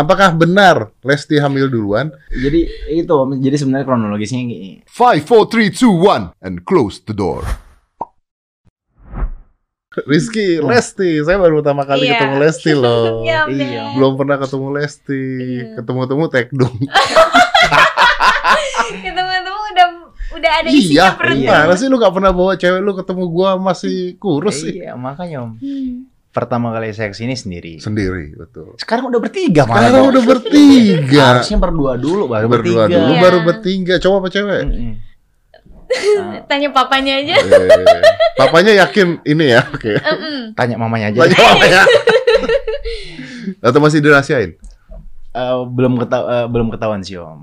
Apakah benar Lesti hamil duluan? Jadi itu, jadi sebenarnya kronologisnya gini. 5, 4, 3, 2, 1 and close the door. Rizky, Lesti, saya baru pertama kali ketemu Lesti loh. Iya, belum pernah ketemu Lesti. Ketemu-temu tekdung. Ketemu-temu udah ada isinya perut. Iya, mana sih lu gak pernah bawa cewek lu ketemu gua masih kurus sih. Iya, makanya Om. Pertama kali saya kesini sendiri. Sendiri, betul. Sekarang udah bertiga malah. Sekarang udah bertiga. Harusnya berdua dulu baru bertiga. Berdua dulu baru bertiga. Coba apa cewek? Tanya papanya aja. Papanya yakin ini ya, oke. Tanya mamanya aja. Tanya mamanya. Atau masih dirahasiain? Belum ketahuan sih Om.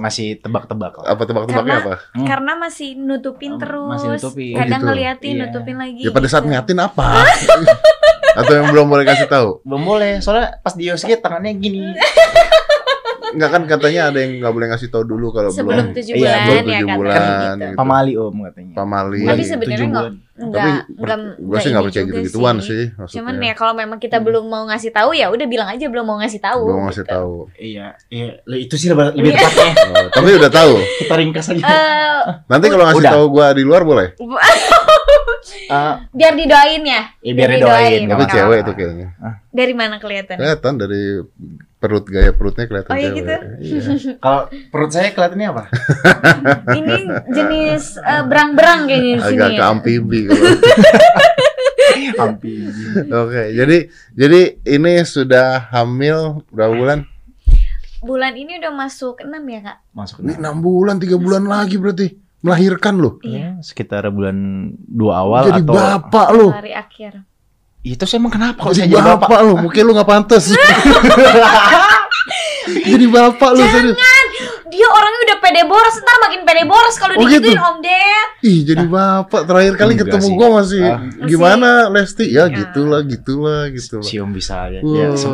Masih tebak-tebak. Apa tebak-tebaknya apa? Karena masih nutupin terus. Masih nutupin. Kadang ngeliatin, nutupin lagi. Ya pada saat ngeliatin apa? Atau yang belum boleh kasih tahu? Belum boleh. Soalnya pas di Yosuke tangannya gini. Enggak kan katanya ada yang nggak boleh ngasih tahu dulu kalau sebelum 7 bulan, sebelum 7 bulan kan gitu. Pamali Om katanya. Pamali. Tapi sebenarnya enggak, gue sih enggak percaya gitu-gituan sih maksudnya. Cuman ya kalau memang kita belum mau ngasih tahu ya udah bilang aja belum mau ngasih tahu. Belum ngasih tahu. Iya, itu sih lebih tepatnya. Tapi udah tahu. Kita ringkas aja. Nanti kalau ngasih tahu gue di luar boleh? Biar didoain ya. Biar didoain. Tapi cewek itu kayaknya. Dari mana kelihatan? Kelihatan dari perut, gaya perutnya kelihatan. Oh iya gitu. Iya. Kalau perut saya kelihatannya apa? Ini jenis berang-berang kayaknya di sini. Agak ke amfibi kalau. Amfibi. Oke, jadi ini sudah hamil berapa bulan? Bulan ini udah masuk 6 ya, Kak? Masuk 6. 6 bulan, 3 bulan lagi berarti. Melahirkan loh. Iya, sekitar bulan 2 awal jadi atau bapak loh. Hari akhir. Itu saya emang kenapa kalau saya jadi bapak lu? Mungkin lu gak pantas. Jadi bapak lu. Jangan. Dia orangnya udah pede boros. Ntar makin pede boros kalau digituin Om Ded. Ih jadi bapak. Terakhir kali ketemu gua masih gimana Lesti? Ya gitulah. Si Om bisa aja.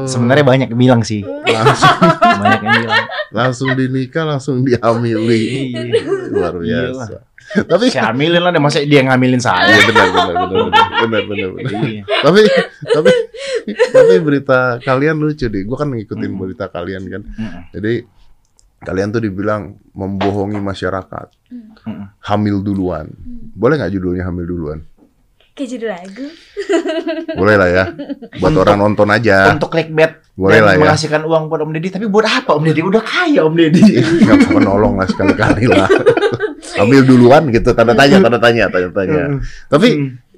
Sebenarnya banyak bilang sih. Banyak yang bilang. Langsung dinikah, langsung dihamili. Luar biasa. Tapi saya hamilin lah, masa dia ngamilin saya. Iya benar. Tapi berita kalian lucu deh. Gua kan ngikutin berita kalian kan. Jadi kalian tuh dibilang membohongi masyarakat. Hamil duluan. Boleh nggak judulnya hamil duluan? Kayak judul lagu. Boleh lah ya. Buat orang nonton aja. Untuk clickbait. Boleh lah ya. Menghasilkan uang buat Om Deddy, tapi buat apa Om Deddy? Udah kaya Om Deddy. Enggak mau menolong lah sekali-kali lah. Hamil duluan gitu, tanda tanya. Tapi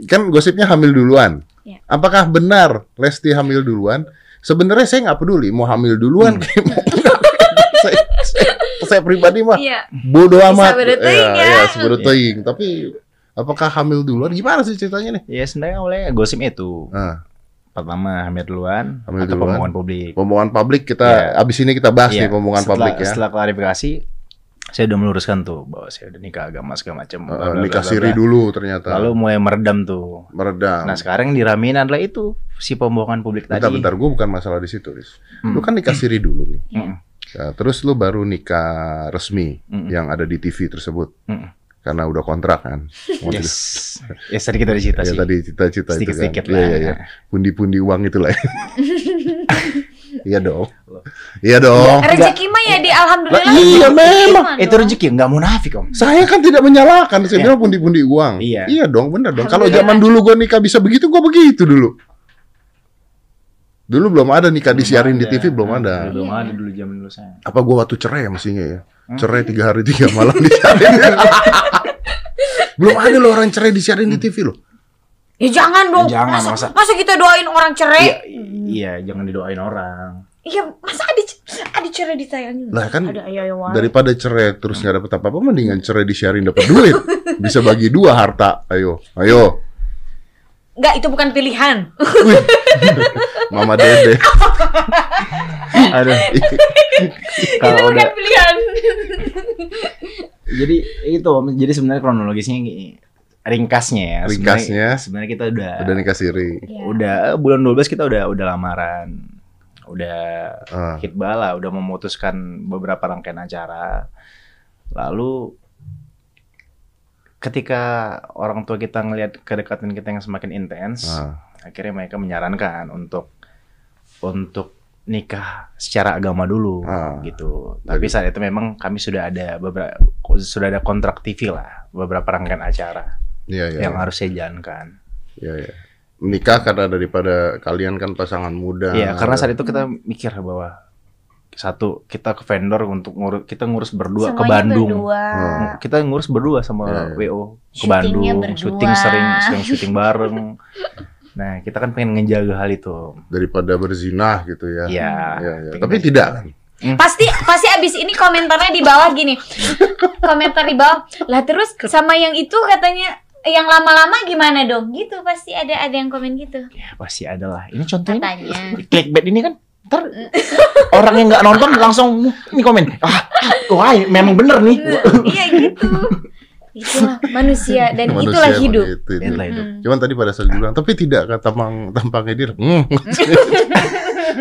kan gosipnya hamil duluan. Apakah benar Lesti hamil duluan? Sebenarnya saya nggak peduli mau hamil duluan. Saya pribadi mah bodoh amat. Sebenernya teing. Tapi apakah hamil duluan? Gimana sih ceritanya nih? Ya sebenarnya oleh gosip itu. Pertama hamil duluan atau pembohongan publik. Pembohongan publik kita abis ini kita bahas nih pembohongan publik ya. Setelah klarifikasi. Saya udah meluruskan tuh bahwa saya udah nikah agama segala macam. Nikah siri dulu ternyata. Lalu mulai meredam tuh. Meredam. Nah sekarang yang diramein adalah itu si pembohongan publik tadi. Bentar, gue bukan masalah di situ, Riz. Lu kan nikah siri dulu nih. Nah, terus lu baru nikah resmi yang ada di TV tersebut. Karena udah kontrak kan. Ya tadi kita cerita sih. Ya tadi cita-cita itu kan. Sedikit lah. Pundi-pundi uang itu lah. Iya dong. Rezeki mah ya di alhamdulillah. Iya memang. Itu rezeki nggak munafik Om. Saya kan tidak menyalahkan. Saya bilang pundi-pundi uang. Iya dong, benar dong. Kalau zaman dulu gue nikah bisa begitu, gue begitu dulu. Dulu belum ada nikah disiarin di TV, belum ada. Belum ada dulu zaman dulu saya. Apa gue waktu cerai mestinya ya? Cerai 3 hari 3 malam disiarin. Belum ada loh orang cerai disiarin di TV loh. Ya jangan dong. Masa kita doain orang cerai? Iya, jangan didoain orang. Iya, masa ada cerai ditayangin? Lah kan daripada cerai terus nggak dapet apa-apa, mendingan cerai disiarin dapat duit. Bisa bagi 2 harta. Ayo. Enggak, itu bukan pilihan. Mama Dede. Aduh. Itu bukan pilihan. Jadi sebenarnya kronologisnya gini. Ringkasnya sebenarnya kita udah nikah siri. Udah bulan 12 kita udah lamaran. Udah khitbah lah, udah memutuskan beberapa rangkaian acara. Lalu ketika orang tua kita ngelihat kedekatan kita yang semakin intens, akhirnya mereka menyarankan untuk nikah secara agama dulu gitu. Tapi saat itu memang kami sudah ada beberapa, sudah ada kontrak TV lah, beberapa rangkaian acara yang harus saya jalankan. Menikah karena daripada kalian kan pasangan muda. Iya, karena saat itu kita mikir bahwa satu, kita ke vendor untuk ngurus, kita ngurus berdua. Semuanya ke Bandung. Kita ngurus berdua sama WO ke Bandung, syuting sering syuting bareng. Nah, kita kan pengen ngejaga hal itu daripada berzinah gitu ya. Iya. Ya. Tapi tidak kan. Pasti abis ini komentarnya di bawah gini. Komentar di bawah. Lah terus sama yang itu katanya yang lama-lama gimana dong? Gitu pasti ada yang komen gitu. Ya, pasti ada lah. Ini contohnya. Clickbait ini kan ntar orang yang nggak nonton langsung ini komen. Wah, memang bener nih. Iya gitu. Itulah manusia dan manusia, itulah hidup. Itu. Cuman tadi pada saat dibilang, tapi tidak kata tampangnya dia.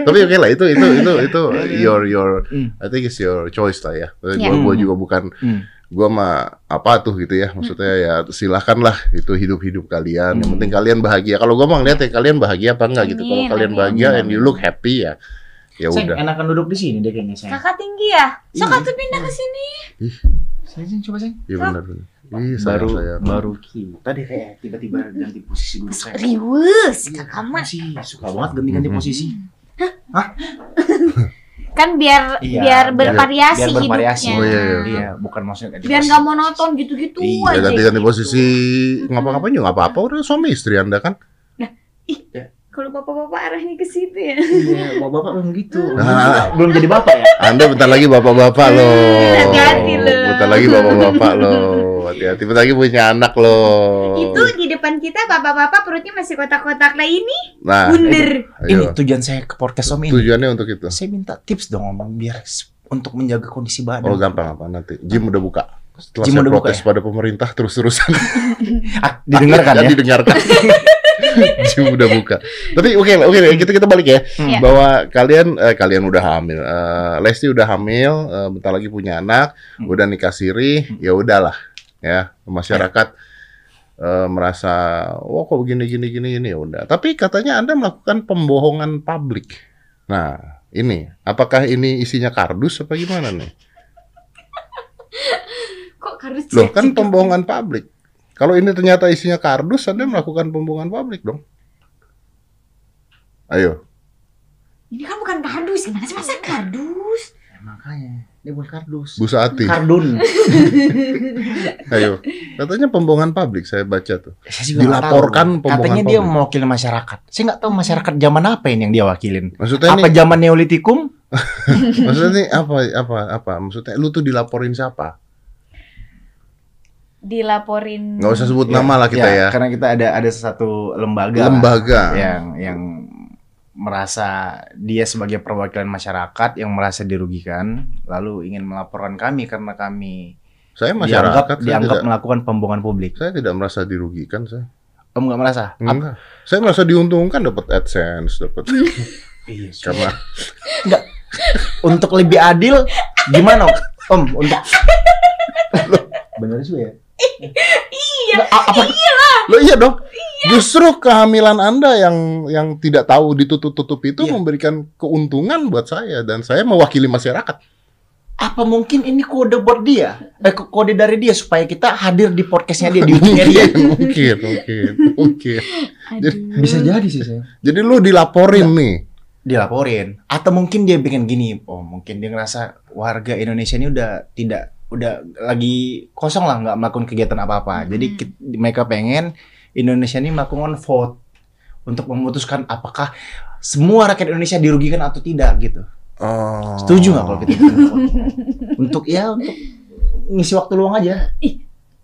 Tapi oke lah, itu your I think it's your choice lah ya. Gua juga bukan gua mah apa tuh gitu ya. Maksudnya ya silahkanlah itu hidup kalian. Yang penting kalian bahagia. Kalau gua mah ngeliat ya kalian bahagia apa enggak gitu. Kalau kalian bahagia and you look happy ya. Ya udah. Enakan duduk di sini deh kayaknya saya. Kakak tinggi ya. Sok tuh pindah ke sini. Saya coba sih. Iya benar. Baru kita deh kayak tiba-tiba ganti posisi dulu saya. Riwes, Kakak mah sih suka banget ganti-ganti posisi. Hah? Kan biar bervariasi hidupnya. Iya, bukan maksudnya biar nggak monoton gitu-gitu aja. Iya, ganti-ganti posisi, ngapa-ngapain juga nggak apa-apa, udah suami istri Anda kan. Nah, kalau bapak-bapak arahnya ke situ ya. Iya, bapak-bapak belum gitu. Belum jadi bapak ya. Anda bentar lagi bapak-bapak loh. Hati-hati loh. Bentar lagi bapak-bapak loh. Hati-hati, bentar lagi punya anak loh. Itu di depan kita bapak-bapak perutnya masih kotak-kotak lah ini. Nah, bunder. Ini tujuan saya ke podcast Om ini. Tujuannya untuk itu. Saya minta tips dong Om biar untuk menjaga kondisi badan. Oh, gampang apa nanti. Gym udah buka. Setelah saya protes pada pemerintah terus-terusan. Didengarkan ya. Didengarkan. Gym udah buka. Tapi oke, kita balik ya. Bahwa kalian udah hamil. Lesti udah hamil, bentar lagi punya anak, udah nikah siri, ya udahlah. Ya, masyarakat merasa wah kok begini ya udah. Tapi katanya Anda melakukan pembohongan publik. Nah, ini apakah ini isinya kardus apa gimana nih? Kok kardus? Loh, kan pembohongan publik. Kalau ini ternyata isinya kardus, Anda melakukan pembohongan publik dong. Ayo. Ini kan bukan kardus, gimana sih masa kardus? Ya, makanya, ini bukan kardus. Busati. Kardun. Ayo, katanya pembohongan publik, saya baca tuh. Saya dilaporkan pembohongan publik. Katanya dia mewakili masyarakat. Saya nggak tahu masyarakat zaman apa ini yang dia wakilin. Maksudnya apa ini, zaman Neolitikum? Maksudnya ini apa? Maksudnya lu tuh dilaporin siapa? Dilaporin nggak usah sebut nama lah kita ya, karena kita ada satu lembaga yang merasa dia sebagai perwakilan masyarakat yang merasa dirugikan lalu ingin melaporkan kami karena kami dianggap melakukan pembohongan publik. Saya tidak merasa dirugikan. Saya nggak merasa. Enggak. Saya merasa diuntungkan, dapat AdSense, dapat karena nggak untuk lebih adil gimana Om untuk bener sih ya. Iya dong. Justru kehamilan Anda yang tidak tahu ditutup-tutup itu memberikan keuntungan buat saya dan saya mewakili masyarakat. Apa mungkin ini kode buat dia? Kode dari dia supaya kita hadir di podcastnya dia, di YouTube-nya dia. Mungkin. Bisa jadi sih saya. Jadi lu dilaporin nih. Dilaporin. Atau mungkin dia bikin gini, mungkin dia ngerasa warga Indonesia ini udah lagi kosong lah, nggak melakukan kegiatan apa-apa. Jadi mereka pengen Indonesia ini melakukan vote untuk memutuskan apakah semua rakyat Indonesia dirugikan atau tidak gitu. Setuju nggak kalau kita vote? Untuk ngisi waktu luang aja.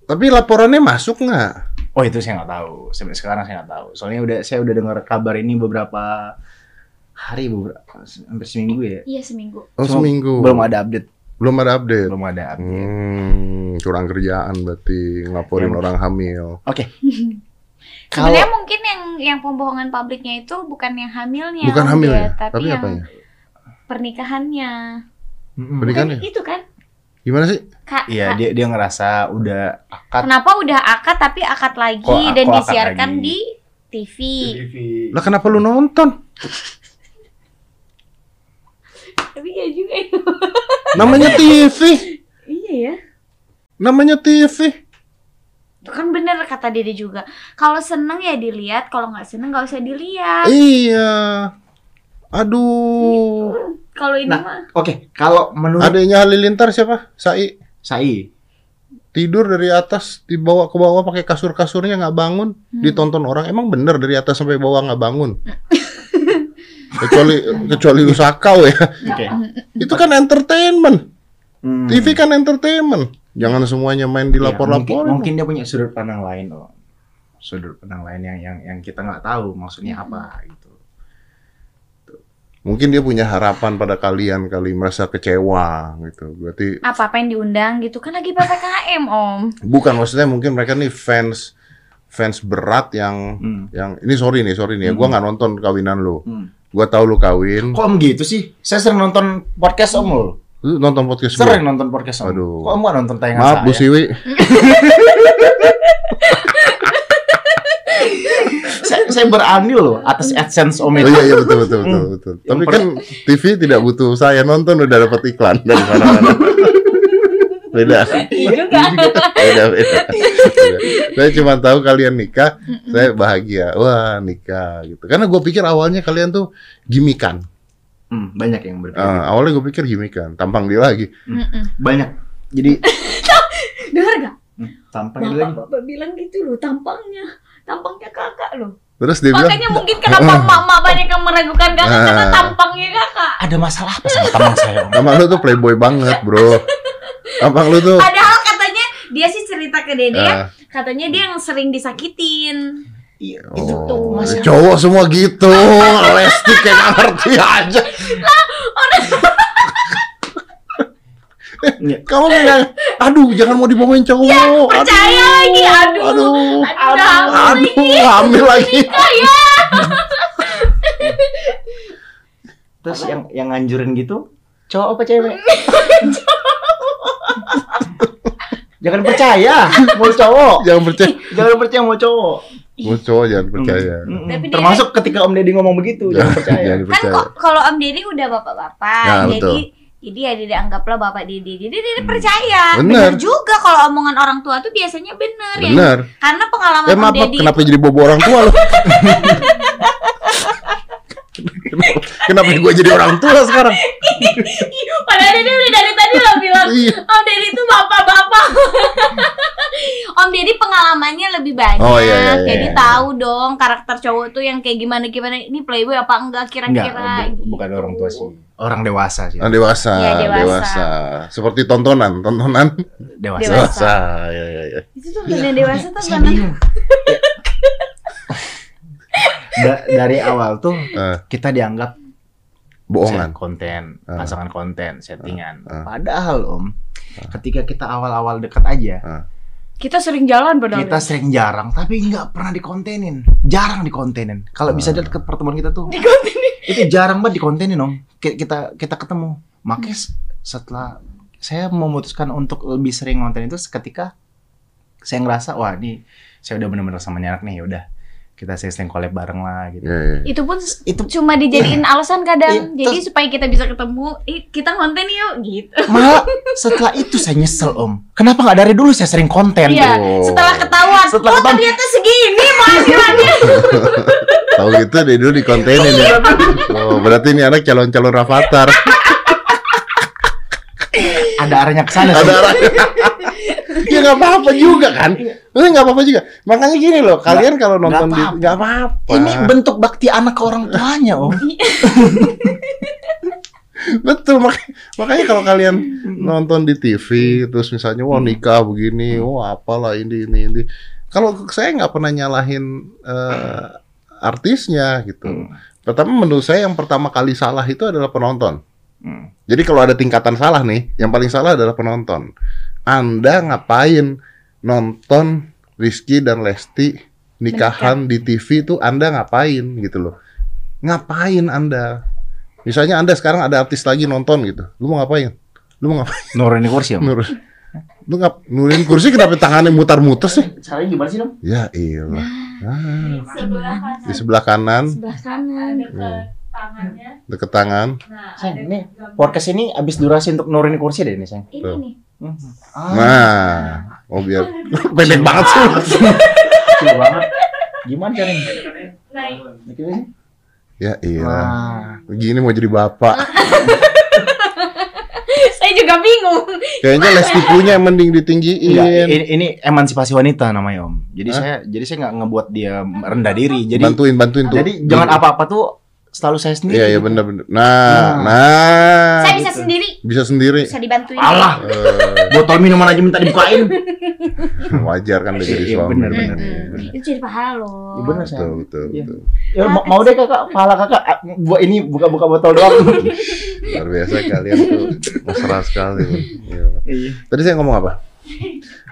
Tapi laporannya masuk nggak? Oh itu saya nggak tahu. Sampai sekarang saya nggak tahu. Soalnya saya udah dengar kabar ini beberapa hari, hampir seminggu ya. Iya seminggu. Oh seminggu. Belum ada update. Curang kerjaan berarti ngelaporin orang hamil. Oke. Sebenarnya mungkin yang pembohongan publiknya itu bukan yang hamilnya. Bukan hamilnya, tapi yang apanya? Pernikahannya. Pernikahannya? Itu kan. Gimana sih? Iya, dia ngerasa udah akad. Kenapa udah akad tapi akad lagi dan disiarkan di TV. Lah kenapa lu nonton? Tapi ya juga itu. Namanya TV. Iya ya. Namanya TV. Kan bener kata Dede juga. Kalau seneng ya dilihat, kalau nggak seneng nggak usah dilihat. Iya. Aduh. Kalau ini mah. Oke, kalau menurut adanya Halilintar siapa? Sai. Sai. Tidur dari atas dibawa ke bawah pakai kasur-kasurnya nggak bangun, ditonton orang. Emang bener dari atas sampai bawah nggak bangun. kecuali Usakau ya. Okay. Itu kan entertainment. TV kan entertainment. Jangan semuanya main di lapor-lapor. Ya, mungkin dia punya sudut pandang lain loh. Sudut pandang lain yang kita nggak tahu maksudnya apa gitu. Tuh. Mungkin dia punya harapan pada kalian kali merasa kecewa gitu. Berarti apa yang diundang gitu kan lagi PPKM Om. Bukan maksudnya mungkin mereka nih fans berat yang ini sorry nih ya, gua nggak nonton kawinan lo. Gua tahu lo kawin. Kok Om gitu sih? Saya sering nonton podcast Om lo. Nonton podcast sering gue. Nonton podcast. Aduh. Kok kamu gak nonton tayangan saya? Maaf Bu Siwi. saya berani loh atas AdSense Om. Oh iya betul. Tapi kan TV tidak butuh saya nonton, udah dapat iklan dari mana-mana. Beda. Saya cuma tahu kalian nikah, saya bahagia. Wah, nikah gitu. Karena gue pikir awalnya kalian tuh gimikan. Banyak yang berpikir. Awalnya gue pikir gimikan, tampang dia lagi. Banyak. Jadi dengar gak? Tampang dia lagi. Bapak bilang gitu loh, tampangnya kakak loh. Terus dia bilang, makanya mungkin kenapa mak banyak yang meragukan kakak karena tampangnya kakak. Ada masalah apa sama tampang saya? Tampang lu tuh playboy banget, bro. Tampang lu tuh. Padahal katanya dia sih cerita ke Dede, katanya dia yang sering disakitin. Iya, itu tuh masalah. Cowok semua gitu, Lesti kayak gak ngerti aja. Kamu kayak, aduh jangan mau dibohongin cowok. Ya, percaya lagi, aduh, hamil lagi. Terus yang nganjurin gitu, cowok apa cewek? Jangan percaya, mau cowok. Jangan percaya mau cowok. Cowok jangan percaya. Termasuk ketika Om Deddy ngomong begitu jangan percaya. Kan kalau Om Deddy udah bapak-bapak, nah, jadi ya Deddy anggaplah bapak Deddy. Jadi Deddy percaya. Bener juga kalau omongan orang tua tuh biasanya bener. Ya. Karena pengalaman Om Deddy. Kenapa jadi bobo orang tua loh? Kenapa gue jadi orang tua sekarang? Padahal Deddy udah dari tadi lo bilang Om Deddy itu bapak-bapak. Om Deddy pengalamannya lebih banyak, jadi tahu dong karakter cowok tuh yang kayak gimana. Ini playboy apa enggak kira-kira? Bukan orang tua sih, orang dewasa sih. Dewasa. Seperti tontonan. Dewasa. Ya. Itu tuh benar dewasa tuh kan? Dari awal tuh kita dianggap bohongan, konten, pasangan konten, settingan. Padahal Om, ketika kita awal-awal dekat aja, kita sering jalan padahal. Kita sering jarang, tapi nggak pernah dikontenin. Jarang dikontenin. Kalau bisa lihat ke pertemuan kita tuh dikontenin. Itu jarang banget dikontenin Om. Kita ketemu. Makanya setelah saya memutuskan untuk lebih sering ngonten itu ketika saya ngerasa wah ini saya udah benar-benar sama nyarak nih, ya udah. Kita sering collab bareng lah gitu. Itu pun cuma dijadiin alasan kadang. Jadi supaya kita bisa ketemu, kita konten yuk gitu. Malah setelah itu saya nyesel Om. Kenapa nggak dari dulu saya sering konten? Iya. Setelah ketahuan, ternyata segini penghasilannya. Tahu gitu dari dulu dikontenin ya. Oh berarti ini anak calon-calon Rafathar. Ada arahnya ke sana. Ada arahnya. Ya nggak apa-apa juga kan? Ini nggak apa-apa juga. Makanya gini loh, kalian kalau nonton nggak apa-apa. Ini bentuk bakti anak ke orang tuanya Om. Betul, makanya kalau kalian nonton di TV terus misalnya wah nikah begini, wah apalah ini. Kalau saya nggak pernah nyalahin artisnya gitu. Pertama menurut saya yang pertama kali salah itu adalah penonton. Jadi kalau ada tingkatan salah nih, yang paling salah adalah penonton. Anda ngapain nonton Rizky dan Lesti nikahan di TV itu? Anda ngapain gitu loh? Ngapain Anda? Misalnya Anda sekarang ada artis lagi nonton gitu. Lu mau ngapain? Nurunin kursi Om. Lu nurunin kursi kenapa tangannya mutar-muter sih? Caranya gimana sih Om? Ya iyalah. Di sebelah kanan. tangannya. Deket tangan. Nah, Sayang, ini podcast ini abis durasi untuk nurunin kursi deh ini, Sayang. Ini nih. Nah, oh biar pendek banget sih. Kecil banget. Gimana caranya? Naik. Ya iya. Begini mau jadi bapak. Saya juga bingung. Kayaknya Lesti punya mending ditinggiin. Enggak, ini emansipasi wanita namanya, Om. Jadi saya nggak ngebuat dia rendah diri. Jadi bantuin tuh. Jadi jangan apa-apa tuh selalu saya sendiri. Iya benar. Nah. Saya bisa sendiri. Bisa dibantuin. Alah. Botol minuman aja minta dibukain. Wajar kan udah jadi suami. Benar. Itu jadi pahala loh. Benar saya. Betul. Ya mau deh kakak, pahala kakak buat ini buka-buka botol doang. Luar biasa kalian tuh, mesra sekali. Iya. Tadi saya ngomong apa?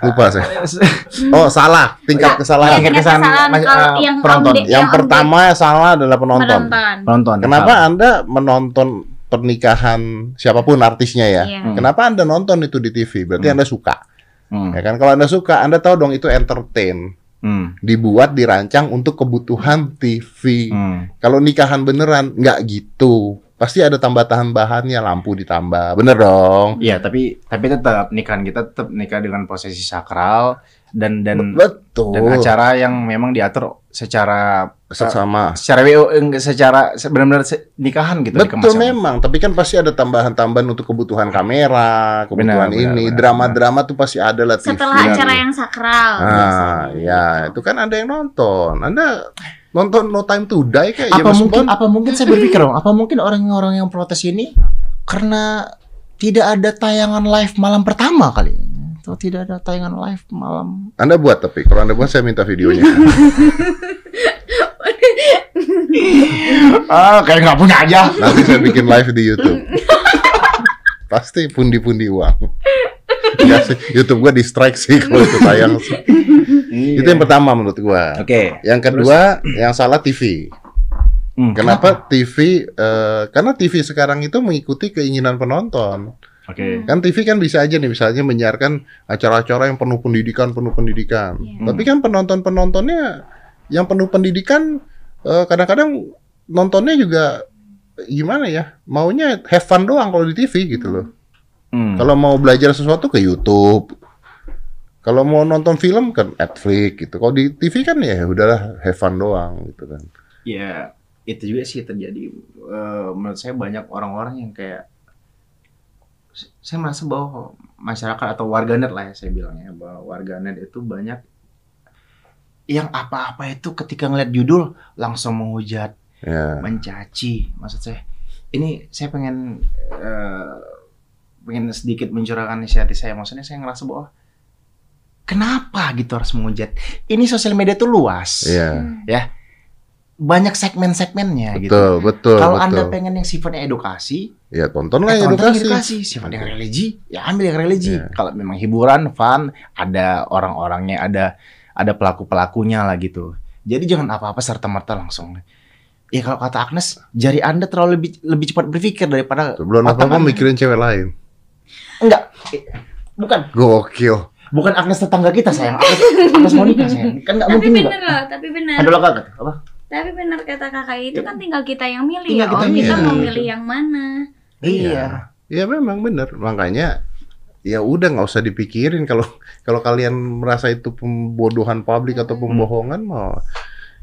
Lupa saya. Oh, salah. Tingkat kesalahan. Penonton. Yang pertama salah adalah penonton. Kenapa Anda menonton pernikahan siapapun artisnya ya? Kenapa Anda nonton itu di TV? Berarti Anda suka. Ya kan, kalau Anda suka, Anda tahu dong itu entertain. Dibuat, dirancang untuk kebutuhan TV. Kalau nikahan beneran nggak gitu. Pasti ada tambahan-tambahannya, lampu ditambah, bener dong? Iya, tapi tetap nikahan kita tetap nikah dengan prosesi sakral dan betul. Dan acara yang memang diatur secara sama secara benar-benar nikahan gitu. Betul memang, tapi kan pasti ada tambahan-tambahan untuk kebutuhan kamera, kebutuhan benar. Drama-drama tuh pasti ada lah. Setelah acara yang sakral. Nah, ya itu kan ada yang nonton, Anda. Nonton No Time to Die kayak apa ya, mungkin Bond? Apa mungkin saya berpikir dong, apa mungkin orang-orang yang protes ini karena tidak ada tayangan live malam pertama kali atau tidak ada tayangan live malam. Anda buat, tapi kalau Anda buat saya minta videonya. Kayak nggak punya aja. Nanti saya bikin live di YouTube. Pasti pundi-pundi uang. Ya, YouTube gue di strike sih kalau itu tayang. Itu yang pertama menurut gua. Oke. Yang kedua, yang salah TV. Kenapa TV? Karena TV sekarang itu mengikuti keinginan penonton. Oke. Kan TV kan bisa aja nih, misalnya menyiarkan acara-acara yang penuh pendidikan. Tapi kan penontonnya yang penuh pendidikan, kadang-kadang nontonnya juga gimana ya? Maunya have fun doang kalau di TV gitu loh. Kalau mau belajar sesuatu ke YouTube, kalau mau nonton film kan Netflix gitu. Kalau di TV kan ya udahlah have fun doang gitu kan. Ya itu juga sih terjadi. Menurut saya banyak orang-orang yang kayak, saya merasa bahwa masyarakat atau warganet lah ya saya bilangnya, bahwa warganet itu banyak yang apa-apa itu ketika ngeliat judul langsung menghujat, mencaci. Maksud saya, ini saya pengen sedikit mencurahkan isi hati saya. Maksudnya saya ngerasa bahwa kenapa gitu harus menghujat? Ini sosial media tuh luas, ya. Banyak segmen-segmennya gitu. Betul. Kalau Anda pengen yang sifatnya edukasi, ya tontonlah edukasi. Sifatnya yang religi, ya ambil yang religi. Kalau memang hiburan, fun, ada orang-orangnya, ada pelaku-pelakunya lah gitu. Jadi jangan apa-apa serta-merta langsung. Ya kalau kata Agnes, jari Anda terlalu lebih cepat berpikir daripada sebelum apa-apa mikirin cewek lain. Enggak, bukan. Gokil. Bukan Agnes tetangga kita, sayang. Agnes Monica, sayang. Kan nggak mungkin juga. Tapi benar. Ada logat apa? Tapi benar kata kakak itu kan tinggal kita yang milih. Kita mau milih yang mana? Iya. Iya memang benar. Makanya ya udah nggak usah dipikirin. Kalau kalian merasa itu pembodohan publik atau pembohongan, mau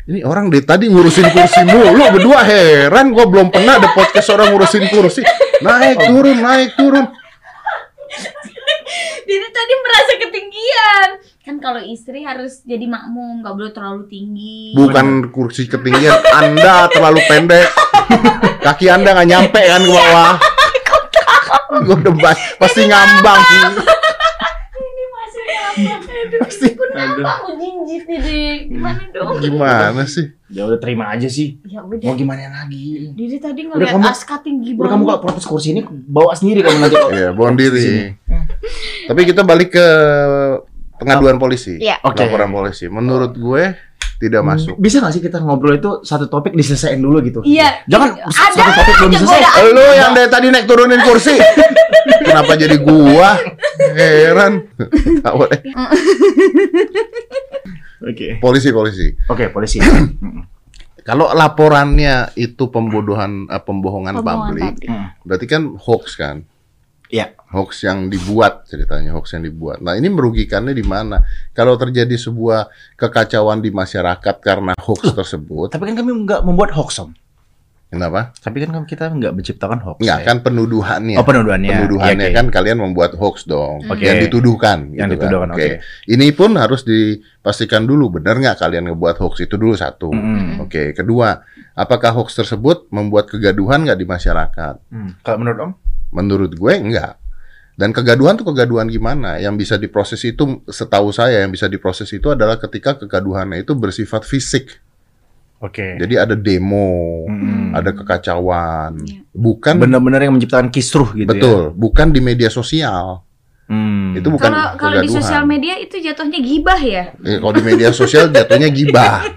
ini orang dari tadi ngurusin kursi mulu berdua, heran gua belum pernah ada podcast orang ngurusin kursi. Naik turun. Jadi tadi merasa ketinggian. Kan kalau istri harus jadi makmum, gak boleh terlalu tinggi. Bukan kursi ketinggian, Anda terlalu pendek. Kaki Anda gak nyampe kan ke bawah. Gua debat, pasti ngambang. Pasti kenapa jinjit ini? Gimana sih? Ya udah terima aja sih. Ya udah. Mau gimana lagi? Diri tadi ngeliat Aska tinggi banget. Kamu kalau protes kursi ini bawa sendiri kamu nanti. Iya, bawa sendiri. Tapi kita balik ke pengaduan polisi. Iya. Laporan polisi. Menurut gue tidak masuk. Bisa nggak sih kita ngobrol itu satu topik diselesain dulu gitu? Iya. Jangan satu topik belum selesai. Lu yang dari tadi naik turunin kursi. Kenapa jadi gua? Heran. Nggak boleh. Oke. Polisi. Kalau laporannya itu pembodohan, pembohongan publik, berarti kan hoax kan? Iya. Hoax yang dibuat, ceritanya hoax yang dibuat. Nah, ini merugikannya di mana? Kalau terjadi sebuah kekacauan di masyarakat karena hoax tersebut. Tapi kan kami nggak membuat hoax, Om. Kenapa? Tapi kan kita nggak menciptakan hoax. Nggak, ya? Kan penuduhannya. Oh, penuduhannya. Penuduhannya ya, okay. Kan kalian membuat hoax dong. Okay. Yang dituduhkan. Yang gitu dituduhkan, kan? Oke. Okay. Okay. Ini pun harus dipastikan dulu, benar nggak kalian ngebuat hoax itu dulu, satu. Mm-hmm. Oke, okay. Kedua, apakah hoax tersebut membuat kegaduhan nggak di masyarakat? Mm. Kalau menurut Om? Menurut gue nggak. Dan kegaduhan tuh kegaduhan gimana? Yang bisa diproses itu, setahu saya, yang bisa diproses itu adalah ketika kegaduhannya itu bersifat fisik. Oke. Jadi ada demo, ada kekacauan, bukan benar-benar yang menciptakan kisruh gitu. Betul, ya? Bukan di media sosial. Itu bukan. Kalau di sosial media itu jatuhnya gibah ya. Kalau di media sosial jatuhnya gibah,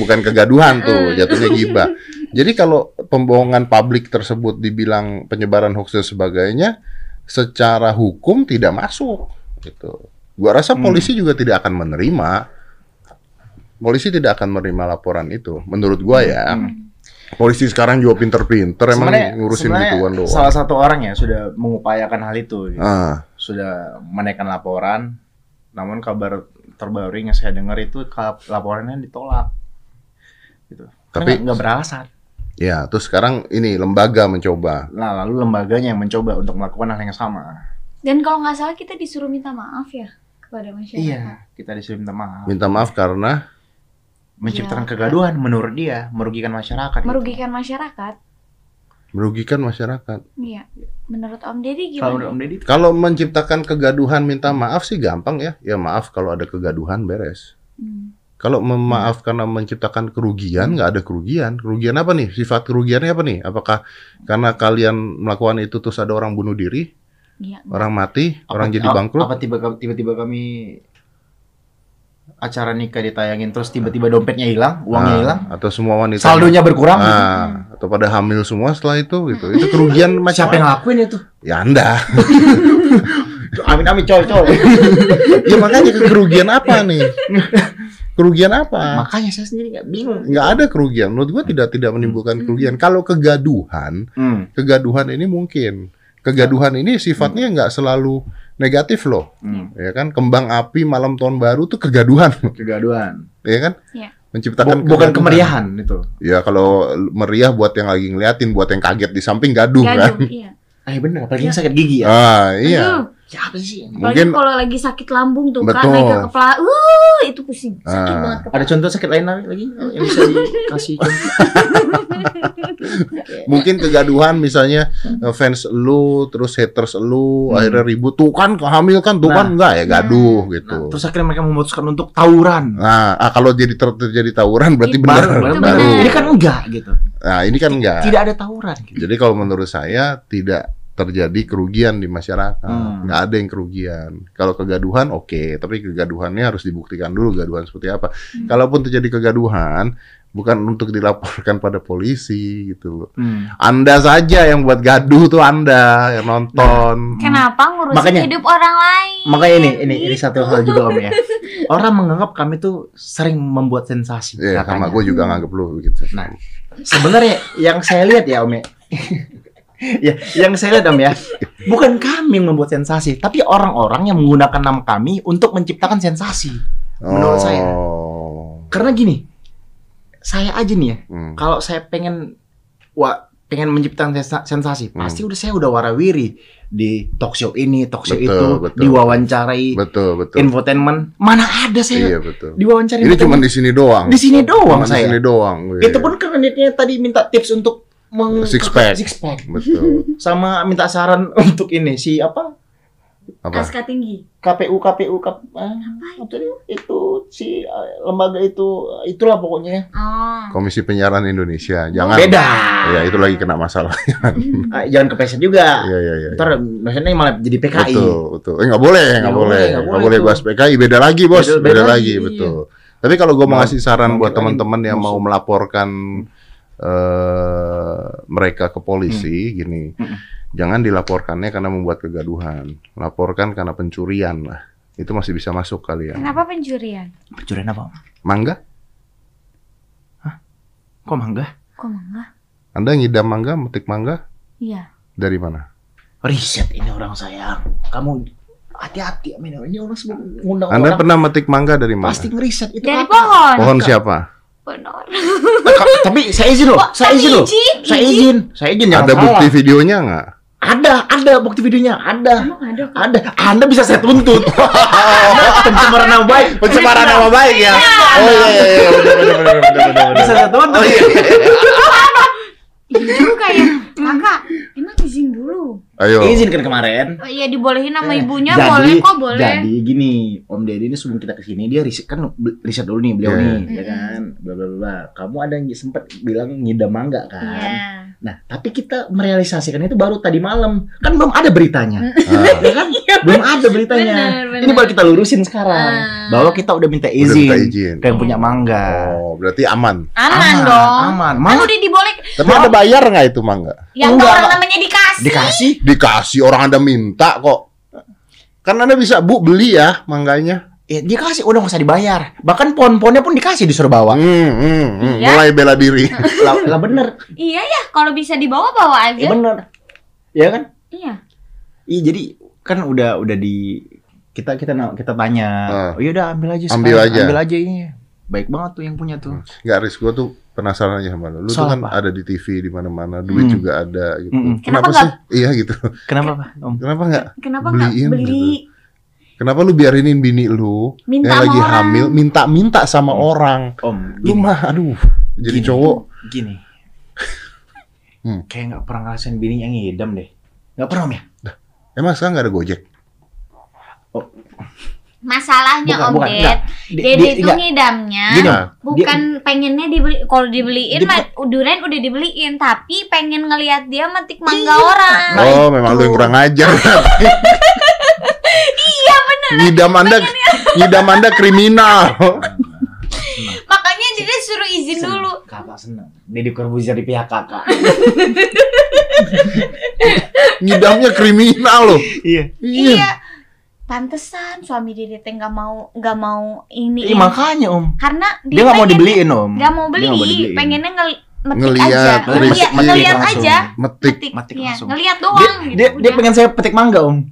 bukan kegaduhan tuh, jatuhnya gibah. Jadi kalau pembohongan publik tersebut dibilang penyebaran hoax dan sebagainya, secara hukum tidak masuk. Gitu. Gua rasa polisi juga tidak akan menerima. Polisi tidak akan menerima laporan itu, menurut gua ya. Polisi sekarang juga pinter-pinter, emang ngurusin gituan doang. Salah satu orang ya sudah mengupayakan hal itu, gitu. Sudah menaikkan laporan. Namun kabar terbaru yang saya dengar itu laporannya ditolak, gitu. Tapi nggak beralasan. Ya, terus sekarang ini lembaga mencoba. Nah, lalu lembaganya yang mencoba untuk melakukan hal yang sama. Dan kalau nggak salah kita disuruh minta maaf ya kepada masyarakat. Iya, kita disuruh minta maaf. Minta maaf karena menciptakan kegaduhan, menurut dia merugikan masyarakat. Merugikan masyarakat. Merugikan masyarakat. Iya. Menurut Om Deddy gimana? Kalau Om Deddy, kalau menciptakan kegaduhan minta maaf sih gampang ya. Ya maaf kalau ada kegaduhan, beres. Kalau memaaf karena menciptakan kerugian, nggak ada kerugian. Kerugian apa nih? Sifat kerugiannya apa nih? Apakah karena kalian melakukan itu terus ada orang bunuh diri? Ya, orang mati, apa, orang jadi bangkrut? Apa tiba-tiba kami acara nikah ditayangin terus tiba-tiba dompetnya hilang, uangnya hilang, atau semua wanita saldonya berkurang, gitu. Atau pada hamil semua setelah itu, gitu. Itu kerugian macam apa yang ngelakuin itu? Ya Anda. Amin-amin cowok-cowok. Ya makanya kerugian apa nih? Kerugian apa? Makanya saya sendiri nggak bingung. Nggak ada kerugian. Menurut gua tidak menimbulkan kerugian. Kalau kegaduhan, kegaduhan ini mungkin. Kegaduhan ini sifatnya nggak selalu negatif loh, ya kan? Kembang api malam tahun baru tuh kegaduhan, ya kan? Ya. Menciptakan bukan kemeriahan itu. Ya kalau meriah buat yang lagi ngeliatin, buat yang kaget di samping gaduh kan? Iya. Bener, apalagi yang sakit gigi ya. Iya. Siapa sih? Mungkin kalau lagi sakit lambung tuh kan, naik ke kepala, itu pusing, sakit banget kepala. Ada contoh sakit lain lagi yang bisa dikasih contoh? Mungkin kegaduhan misalnya fans lu terus haters lu akhirnya ribut, tuh kan hamil kan, tuh kan enggak ya gaduh gitu. Terus akhirnya mereka memutuskan untuk tawuran. Nah, kalau jadi terjadi tawuran berarti benar. Ini kan enggak gitu. Nah, ini kan enggak. Tidak ada tawuran gitu. Jadi kalau menurut saya tidak terjadi kerugian di masyarakat. Nggak ada yang kerugian. Kalau kegaduhan oke, tapi kegaduhannya harus dibuktikan dulu kegaduhan seperti apa. Kalaupun terjadi kegaduhan bukan untuk dilaporkan pada polisi gitu loh. Anda saja yang buat gaduh tuh, Anda yang nonton. Kenapa ngurusin hidup orang lain? Makanya ini satu hal juga Om ya. Orang menganggap kami tuh sering membuat sensasi. Iya, sama gue juga nganggap lu begitu. Nah, sebenarnya yang saya lihat ya Om ya. Ya, yang saya lihat Om ya, bukan kami yang membuat sensasi, tapi orang-orang yang menggunakan nama kami untuk menciptakan sensasi. Menurut saya, karena gini, saya aja nih ya, kalau saya pengen menciptakan sensasi, pasti saya udah warawiri di talk show ini, talk show itu, diwawancarai, infotainment, mana ada saya diwawancarai. Ini cuma di sini doang. Di sini doang saya. Itu pun karena dia tadi minta tips untuk six pack. Betul. Sama minta saran untuk ini si apa? Kaska tinggi. KPU itu si lembaga itulah pokoknya. Komisi Penyiaran Indonesia. Jangan. Beda. Ya itu lagi kena masalah. Jangan kepeset juga. Iya. Ntar maksudnya malah jadi PKI. Betul. Enggak boleh bahas PKI, beda lagi, Bos. Beda lagi. Betul. Tapi kalau gue mau ngasih saran buat teman-teman yang mau melaporkan mereka ke polisi, gini, jangan dilaporkannya karena membuat kegaduhan, laporkan karena pencurian lah, itu masih bisa masuk kalian. Kenapa pencurian? Pencurian apa? Mangga? Hah? Kok mangga? Kok mangga? Anda ngidam mangga, metik mangga? Iya. Dari mana? Riset ini orang sayang. Kamu hati-hati, Amin. Ini orang semua ngundang orang. Anda pernah metik mangga dari mana? Pasti ngeriset itu. Dari apa? Pohon. Pohon siapa? Benar. Tapi saya izin loh. Saya izin. Ada bukti videonya nggak? Ada bukti videonya, ada. Ada. Anda bisa saya tuntut. Pencemaran nama baik. Pencemaran nama baik ya. Oh iya. Benar. Bisa saya tuntut. Oh iya. Itu kayak Kakak, emang izin dulu. Ayo. Izin kan kemarin. Iya, dibolehin sama ibunya, jadi, boleh kok, boleh. Jadi gini, Om Deddy ini sebelum kita kesini dia riset kan, riset dulu nih beliau nih, ya kan, bla bla bla. Kamu ada yang sempat bilang ngidam mangga kan? Yeah. Nah, tapi kita merealisasikan itu baru tadi malam, kan belum ada beritanya, ya kan? Belum ada beritanya. Bener. Ini baru kita lurusin sekarang, bahwa kita udah minta izin. Udah minta izin. Kayak punya mangga. Oh, berarti aman. Aman dong. Aman. Mau diboleh. Tapi ada bayar nggak itu mangga? Ya orang namanya dikasih. Dikasih orang Anda minta kok. Kan Anda bisa Bu beli ya mangganya. Ya, dikasih udah nggak usah dibayar. Bahkan pohon-pohonnya pun dikasih disuruh bawa. Ya? Mulai bela diri. Lah bener. Iya ya, kalau bisa dibawa bawa aja. Ya bener. Iya kan? Iya. Iya jadi kan udah di kita tanya. Oh iya udah ambil aja. Ambil aja ini. Baik banget tuh yang punya tuh. Nggak, Riz, gua tuh penasaran aja sama lu. Lu tuh kan ada di TV di mana-mana, duit juga ada gitu. Kenapa sih? Iya gitu. Kenapa nggak beli? Gitu? Kenapa lu biarinin bini lu minta yang lagi orang hamil minta sama orang? Om, lu mah aduh, jadi gini, cowok gini. Kayak nggak pernah ngerasain bini yang ngidam deh. Nggak pernah, Om ya? Emang sekarang nggak ada Gojek? Oh. Masalahnya bukan, Om Ded, Deddy itu ngidamnya bukan dia, pengennya dibeli. Kalau dibeliin durian udah dibeliin, tapi pengen ngelihat dia metik mangga orang. Oh, memang lu yang kurang ajar. Iya benar. Ngidam Anda kriminal. Makanya jadi suruh izin dulu. Kakak senang. Deddy Corbuzier di pihak kakak. Ngidamnya kriminal loh. Iya. Pantesan suami Deddy nggak mau ini. Makanya Om. Karena dia nggak mau dibeliin Om. Nggak mau beli, pengennya ngelihat aja. Metik langsung. Ngelihat doang. Dia pengen saya petik mangga Om.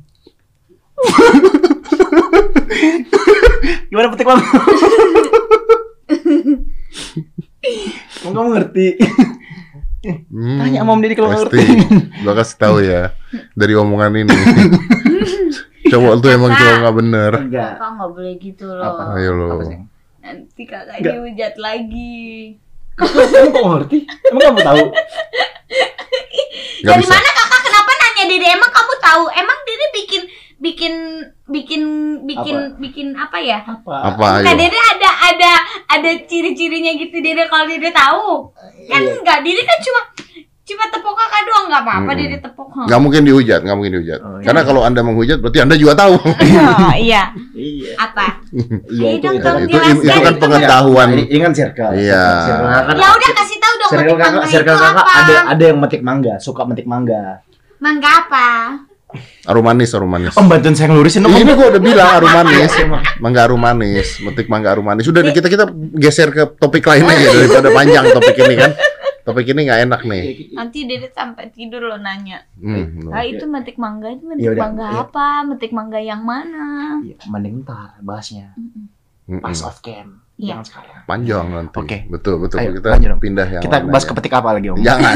Gimana petik mangga? Kamu ngerti? Tanya Om Deddy kalau ngerti. Gua kasih tahu ya dari omongan ini. Cowok tuh emang cowok nggak bener. Kakak nggak boleh gitu loh. Ayo lo. Nanti kakak dihujat lagi. Kamu kok ngerti? Emang kamu tahu? Dari mana kakak? Kenapa nanya Deddy? Emang kamu tahu? Emang Deddy bikin apa ya? Apa? Nah, Deddy ada ciri-cirinya gitu Deddy kalau Deddy tahu. Kan nggak, Deddy kan cuma tepuk kakak doang, nggak apa-apa Deddy tepuk. Nggak mungkin dihujat. Oh, iya. Karena kalau Anda menghujat berarti Anda juga tahu. Oh, iya. Apa? Itu kan pengetahuan. Ingat circle. Iya. Ya udah kasih tahu dong. Circle kakak ada yang metik mangga, suka metik mangga. Mangga apa? Arum manis. Om bantuin saya ngelurusin. Ini gua udah bilang arum manis, mangga arum manis, metik mangga arum manis. Sudah kita geser ke topik lain aja daripada panjang topik ini kan. Topik ini nggak enak nih. Nanti Deddy sampai tidur lo nanya. Itu metik mangga, apa? Metik mangga yang mana? Mending ntar bahasnya. Pas off cam. Jangan sekarang. Panjang nanti. Oke. Betul. Ayo, kita pindah yang. Kita bahas ke petik apa lagi Om? Jangan.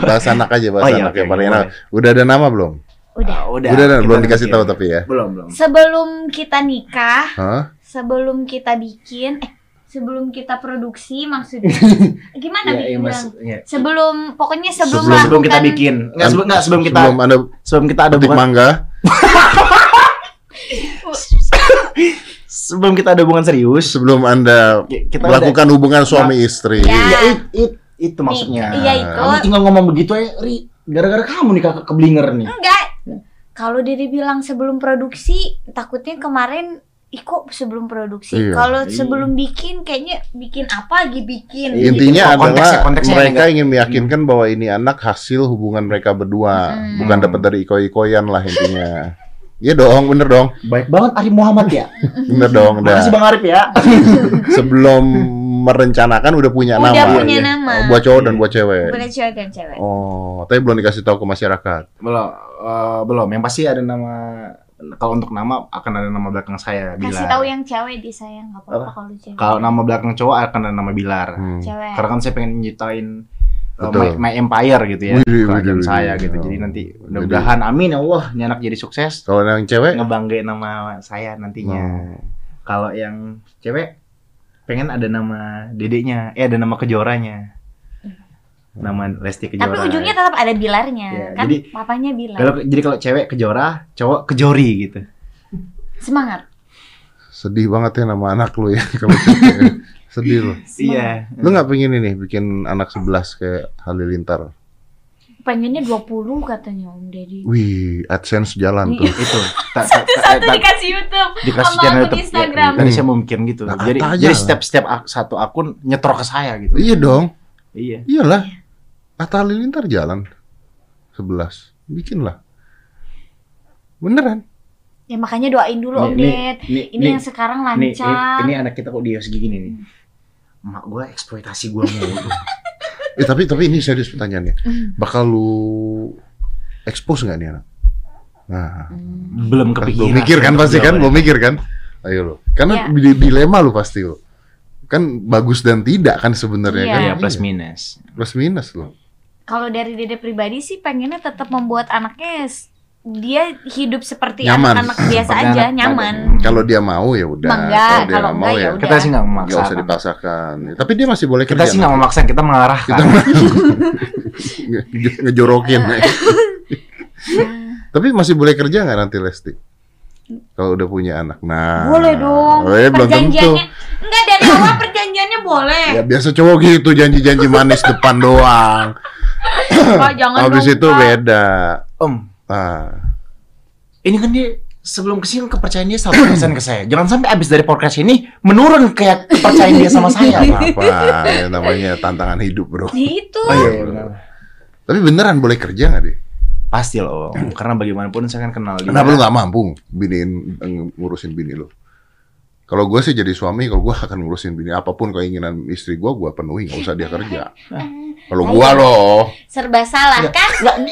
Bahas anak aja, bahas anak yang paling enak. Udah ada nama belum? Udah. Belum dikasih tahu tapi ya. Belum. Sebelum kita nikah, sebelum kita bikin, sebelum kita produksi maksudnya gimana bilang? Sebelum kita bikin sebelum kita ada hubungan mangga. Sebelum kita ada hubungan serius, sebelum Anda melakukan hubungan suami istri. Ya itu maksudnya. Kamu tinggal ngomong begitu aja, Ri. Gara-gara kamu nih kakak keblinger nih. Enggak. Kalau Deddy bilang sebelum produksi, takutnya kemarin kok sebelum produksi. Kalau sebelum bikin kayaknya bikin apa lagi bikin. Intinya adalah mereka ingin meyakinkan bahwa ini anak hasil hubungan mereka berdua, bukan dapat dari iko-ikoyan lah intinya. Iya dong, bener dong. Baik banget Arif Muhammad ya. Bener dong. Makasih Bang Arif ya. Sebelum merencanakan udah punya udah nama. Punya nama. Oh, buat cowok dan buat cewek. Buat cowok dan cewek. Oh, tapi belum dikasih tahu ke masyarakat. Belum, belum. Yang pasti ada nama. Kalau untuk nama akan ada nama belakang saya. Bilar. Kasih tahu yang cewek di saya nggak apa-apa kalau cewek. Kalau nama belakang cowok akan ada nama Bilar. Cewek. Karena kan saya pengen nyiptain my empire gitu ya, kerajaan saya gitu. Jadi nanti mudah-mudahan amin ya Allah, nyanak jadi sukses. Kalau yang cewek ngebanggain nama saya nantinya. Kalau yang cewek pengen ada nama dedeknya, ada nama kejoranya. Nama Lesti Kejora. Tapi ujungnya tetap ada Bilarnya, ya, kan? Jadi, papanya Bilar. Jadi kalau cewek Kejora, cowok Kejori gitu. Semangat. Sedih banget ya nama anak lu ya. Sedih lu. Iya. Lu nggak pengen ini bikin anak 11 kayak Halilintar? Pengennya 20 katanya Om Deddy. Wih, AdSense jalan tuh. Itu. Satu-satu dikasih YouTube, dikasih channel YouTube, Instagram. Tadi saya mau mikirin gitu. Nah, jadi setiap satu akun nyetor ke saya gitu. Iya dong. Iya. Iyalah. Kata Halilintar jalan 11, bikinlah. Beneran. Ya makanya doain dulu Om Ded. Ini yang sekarang lancar. Ini anak kita kok dia segini nih. Emak gue eksploitasi gue mulu. Tapi ini serius pertanyaannya. Bakal lu expose nggak nih anak? Nah, belum kepikiran. Belum mikir kan pasti kan? Belum mikir kan? Ayo lo. Karena dilema lu pasti lo. Kan bagus dan tidak kan sebenarnya kan? Iya, plus minus. Plus minus loh. Kalau dari Dede pribadi sih pengennya tetap membuat anaknya dia hidup seperti anak-anak biasa aja, nyaman. Kalau dia mau ya udah. Kalau dia mau ya udah. Kita sih nggak memaksa. Nggak usah dipaksakan. Tapi dia masih boleh kerja. Kita sih nggak memaksa, kita mengarahkan. Ngejorokin. Tapi masih boleh kerja nggak nanti Lesti? Kalau udah punya anak, nah boleh dong. Perjanjiannya enggak dari awal, perjanjiannya boleh. Ya biasa cowok gitu janji-janji manis depan doang. Habis itu beda. Om, ini kan dia sebelum kesini kepercayaan dia 100% ke saya. Jangan sampai abis dari podcast ini menurun kayak kepercayaan dia sama saya. Apa yang namanya tantangan hidup bro. Itu. Tapi beneran boleh kerja nggak deh? Pasti loh, karena bagaimanapun saya kan kenal dia. Kenapa lu gak mampu biniin, ngurusin bini lu? Kalau gue sih jadi suami, kalau gue akan ngurusin bini. Apapun keinginan istri gue penuhi, gak usah dia kerja. Kalau gue loh. Serba salah kan?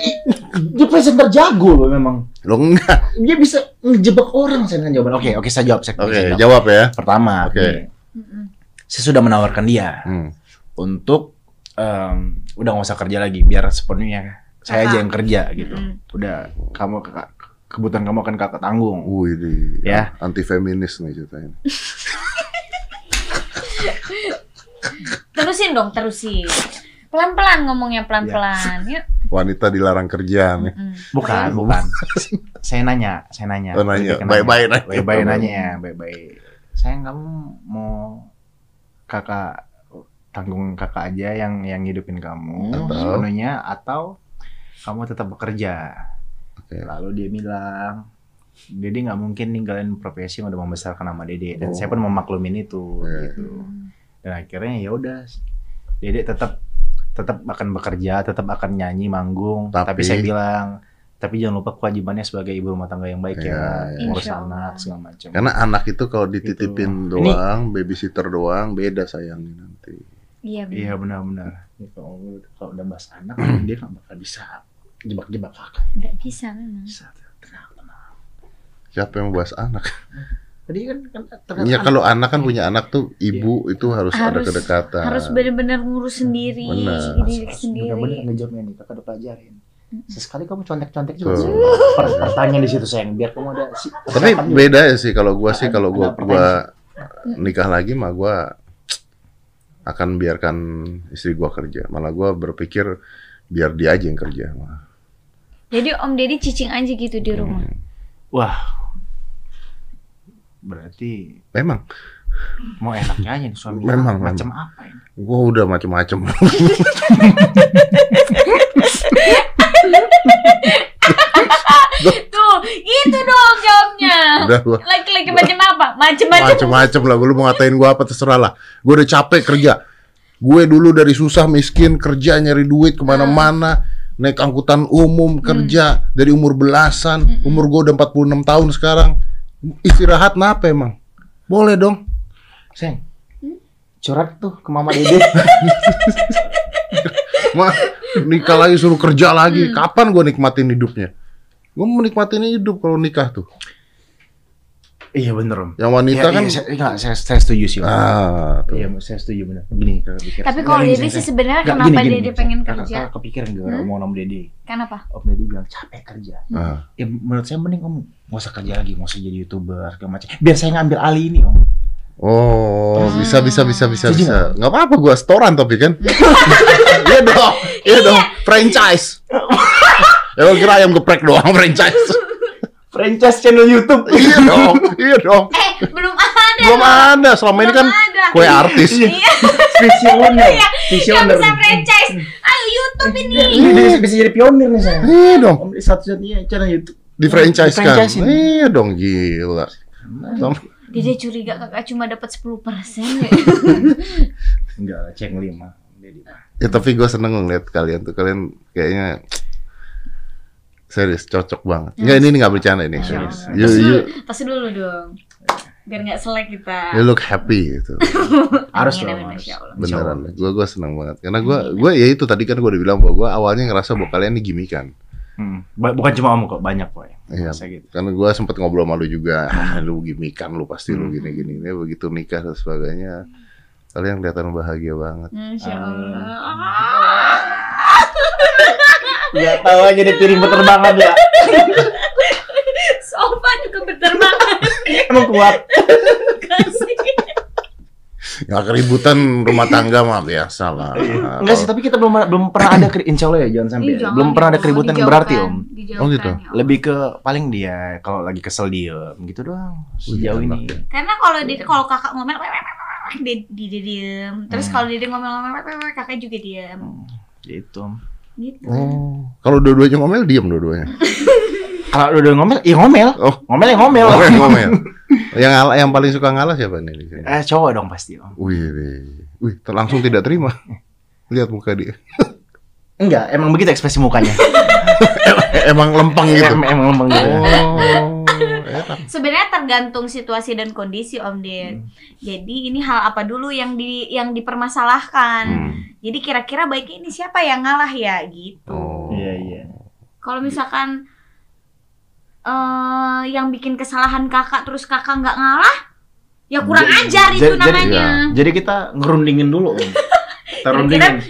Dia presenter jago loh memang. Lo enggak. Dia bisa ngejebak orang saya dengan jawaban. Oke, saya jawab. Oke, jawab ya. Pertama, saya sudah menawarkan dia untuk udah gak usah kerja lagi, biar sepenuhnya saya aja yang kerja gitu. Udah kamu kebutuhan kamu akan kakak tanggung. Wih, ya anti feminis nih ceritanya. Terusin dong, terusin. Pelan-pelan ngomongnya, pelan-pelan. Ya. Wanita dilarang kerja nih. Bukan. Saya nanya. Oh, nanya. Baik-baik nanya. Sayang, kamu mau kakak tanggung kakak aja yang hidupin kamu sepenuhnya atau kamu tetap bekerja. Lalu dia bilang, Dede nggak mungkin ninggalin profesi yang udah membesarkan nama Dede. Dan saya pun memaklumin itu. Gitu. Dan akhirnya ya udah, Dede tetap akan bekerja, tetap akan nyanyi, manggung. Tapi saya bilang, tapi jangan lupa kewajibannya sebagai ibu rumah tangga yang baik ya. Ngurus anak segala macam. Karena anak itu kalau dititipin gitu doang, babysitter doang, beda sayangnya nanti. Iya benar-benar. Kalau udah bahas anak, dia nggak bakal bisa. Jebak-jebak kakak. Gak bisa memang. Tenang. Siapa yang membahas anak? Tadi kan ya kalau anak kan punya anak tuh ibu itu harus ada kedekatan. Harus benar-benar ngurus sendiri. Diri sendiri. Benar-benar ngejawabnya nih kakak udah pelajarin. Sesekali kamu contek-contek juga sih. Pertanyaan di situ sayang biar kamu ada. Tapi beda ya sih kalau gua sih kalau gua nikah lagi mah gua akan biarkan istri gua kerja. Malah gua berpikir biar dia aja yang kerja. Jadi Om Deddy cicing aja gitu di rumah. Wah, berarti memang mau enaknya aja nih suami. Memang macam apa ini? Gua udah macam-macam. Tuh, itu dong jawabnya. Laki-laki macam apa? Macam-macam lah. Lu mau ngatain gua apa terserah lah. Gua udah capek kerja. Gue dulu dari susah miskin kerja nyari duit kemana-mana naik angkutan umum kerja dari umur belasan umur gue udah 46 tahun sekarang istirahat kenapa emang boleh dong sayang curhat tuh ke Mama Dede. Ma, nikah lagi suruh kerja lagi. Kapan gue nikmatin hidupnya? Gue menikmatin hidup kalau nikah tuh. Iya bener Om. Yang wanita ya, kan iya, saya setuju sih. Ah, iya, saya setuju bener. Gini kalau pikir. Tapi kalau Dede sih sebenarnya kenapa Dede pengen kerja? Kepikiran gak mau Om Dede. Kenapa? Om Dede bilang capek kerja. Ya menurut saya mending Om gak usah kerja lagi, gak usah jadi YouTuber segala macam. Biar saya ngambil alih ini Om. Oh, bisa. Gak apa-apa gua setoran tapi kan. Iya dong. Iya dong, franchise. Ya lo kira ayam geprek doang franchise. Franchise channel YouTube. Iya dong, iya dong. Belum ada. Belum ada. Selama belum ini kan kue artis. Visioner. Visioner. Bisa franchise. Ayo YouTube ini. Ini bisa jadi pionir nih saya. Iya dong. Satu-satunya channel YouTube di franchise kan. Iya dong, gila. Dia curiga kakak cuma dapat 10%. Enggak, ceng 5. Ya tapi gue seneng ngeliat kalian tuh. Kalian kayaknya serius, cocok banget. Enggak, ini nggak bercanda ini. Serius. Tas dulu dong. Biar nggak selek kita. You look happy gitu. Harus dong. Beneran. Gue seneng banget. Karena gue ya itu tadi kan gue udah bilang bahwa gue awalnya ngerasa bahwa kalian ini gimmikan. Bukan cuma kamu kok, banyak kok ya. Iya. Gitu. Karena gue sempet ngobrol sama lu juga. Lu gimmikan, lu pasti lu gini-gini. Ini begitu nikah dan sebagainya. Kalian kelihatan bahagia banget. Insya Allah. Gak tahu aja di piring berterbangan ya. Sofa juga berterbangan. Emang kuat. Ya keributan rumah tangga mah biasa lah. Enggak sih, tapi kita belum pernah ada, insya Allah ya, jangan sampai ya. Belum pernah ada keributan yang berarti Om. Oh gitu. Lebih ke paling dia kalau lagi kesel diem gitu doang sejauh ini. Karena kalau kakak ngomel dia diem. Terus kalau dia ngomel kakak juga diem. Gitu Om. Gitu. Oh, kalau dua-duanya ngomel, diam dua-duanya. Kalau dua-duanya ngomel, ya ngomel. Oh, ngomel ya ngomel. Ngomel, ngomel. yang paling suka ngalah siapa nih di sini? Cowok dong pasti Om. Wih, langsung tidak terima. Lihat muka dia. Enggak, emang begitu ekspresi mukanya. Emang lempeng gitu. Emang lempeng gitu. Oh. Sebenarnya tergantung situasi dan kondisi Om Ded. Jadi ini hal apa dulu yang dipermasalahkan. Jadi kira-kira baiknya ini siapa yang ngalah ya gitu. Iya. Kalau misalkan yang bikin kesalahan kakak terus kakak nggak ngalah, ya kurang ajar itu namanya. Jadi kita ngerundingin dulu Om.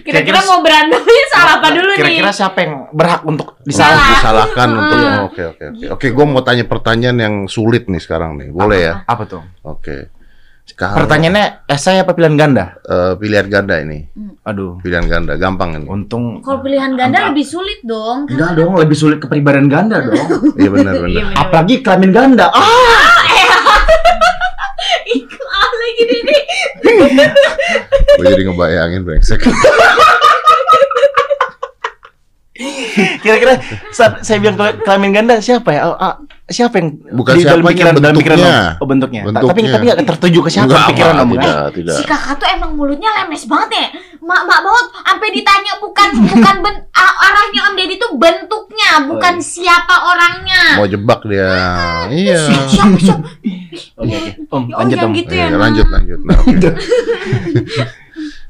Kira-kira mau berantemnya salah apa dulu nih? Kira-kira siapa yang berhak untuk disalahkan? Untuk oke, gue mau tanya pertanyaan yang sulit nih sekarang nih, boleh ya? Apa tuh? Oke. Pertanyaannya esai apa pilihan ganda? Pilihan ganda ini. Aduh. Pilihan ganda, gampang ini. Untung. Kalau pilihan ganda lebih sulit dong. Enggak dong, lebih sulit kepribadian ganda dong. Iya benar. Apalagi kelamin ganda. Iklan lagi nih. Gue jadi ngebayangin brengsek. Kira-kira saya bilang kelamin ganda siapa ya? Siapa yang bukan siapa yang bentuknya? Oh, bentuknya. Tapi nggak tertuju ke siapa pikiran Om. Si kakak tuh emang mulutnya lemes banget ya. Mak banget sampai ditanya bukan arahnya Om Deddy tuh bentuknya, bukan siapa orangnya. Mau jebak dia. Iya. Oke. Om lanjut Om. Lanjut.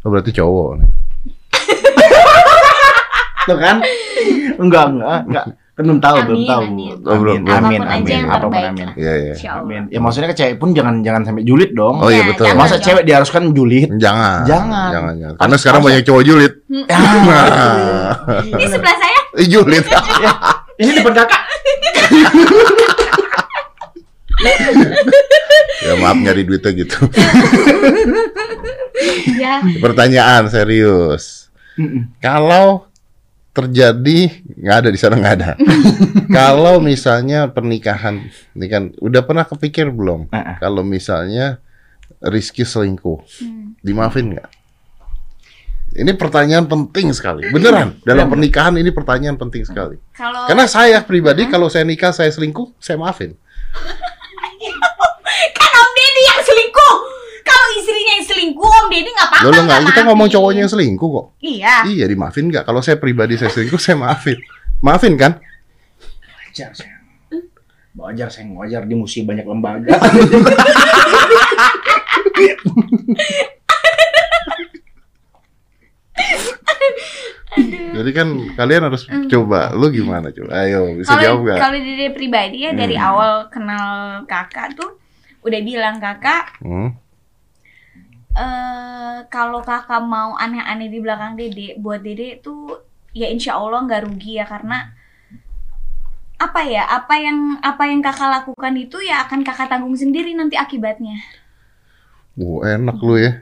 Berarti cowok nih. Tuh kan? Enggak. Kan belum tahu. Amin. Iya. Ya maksudnya ke cewek pun jangan sampai julid dong. Oh iya betul. Masa cewek diharuskan julid? Jangan. Karena sekarang banyak cowok julid. Ini sebelah saya. Julid. Ini depan kakak. Ya maaf nyari duitnya gitu. Ya. Pertanyaan serius. Kalau terjadi nggak ada di sana nggak ada. Kalau misalnya pernikahan, ini kan udah pernah kepikir belum? Kalau misalnya Rizky selingkuh, dimaafin nggak? Ini pertanyaan penting sekali, beneran. Dalam pernikahan ini pertanyaan penting sekali. Karena saya pribadi kalau saya nikah saya selingkuh, saya maafin. Kan Om Deddy yang selingkuh. Kalau istrinya yang selingkuh Om Deddy nggak apa-apa. Loh, nggak, kita ngomong cowoknya yang selingkuh kok. Iya dimaafin nggak? Kalau saya pribadi saya selingkuh saya maafin kan? Wajar saya di musim banyak lembaga. Jadi kan kalian harus coba. Lu gimana coba? Ayo bisa jawab nggak? Kalau diri pribadi ya dari awal kenal kakak tuh udah bilang kakak. Kalau kakak mau aneh-aneh di belakang Dede, buat Dede tuh ya insya Allah nggak rugi ya, karena apa ya, apa yang kakak lakukan itu ya akan kakak tanggung sendiri nanti akibatnya. Wow, enak lu ya.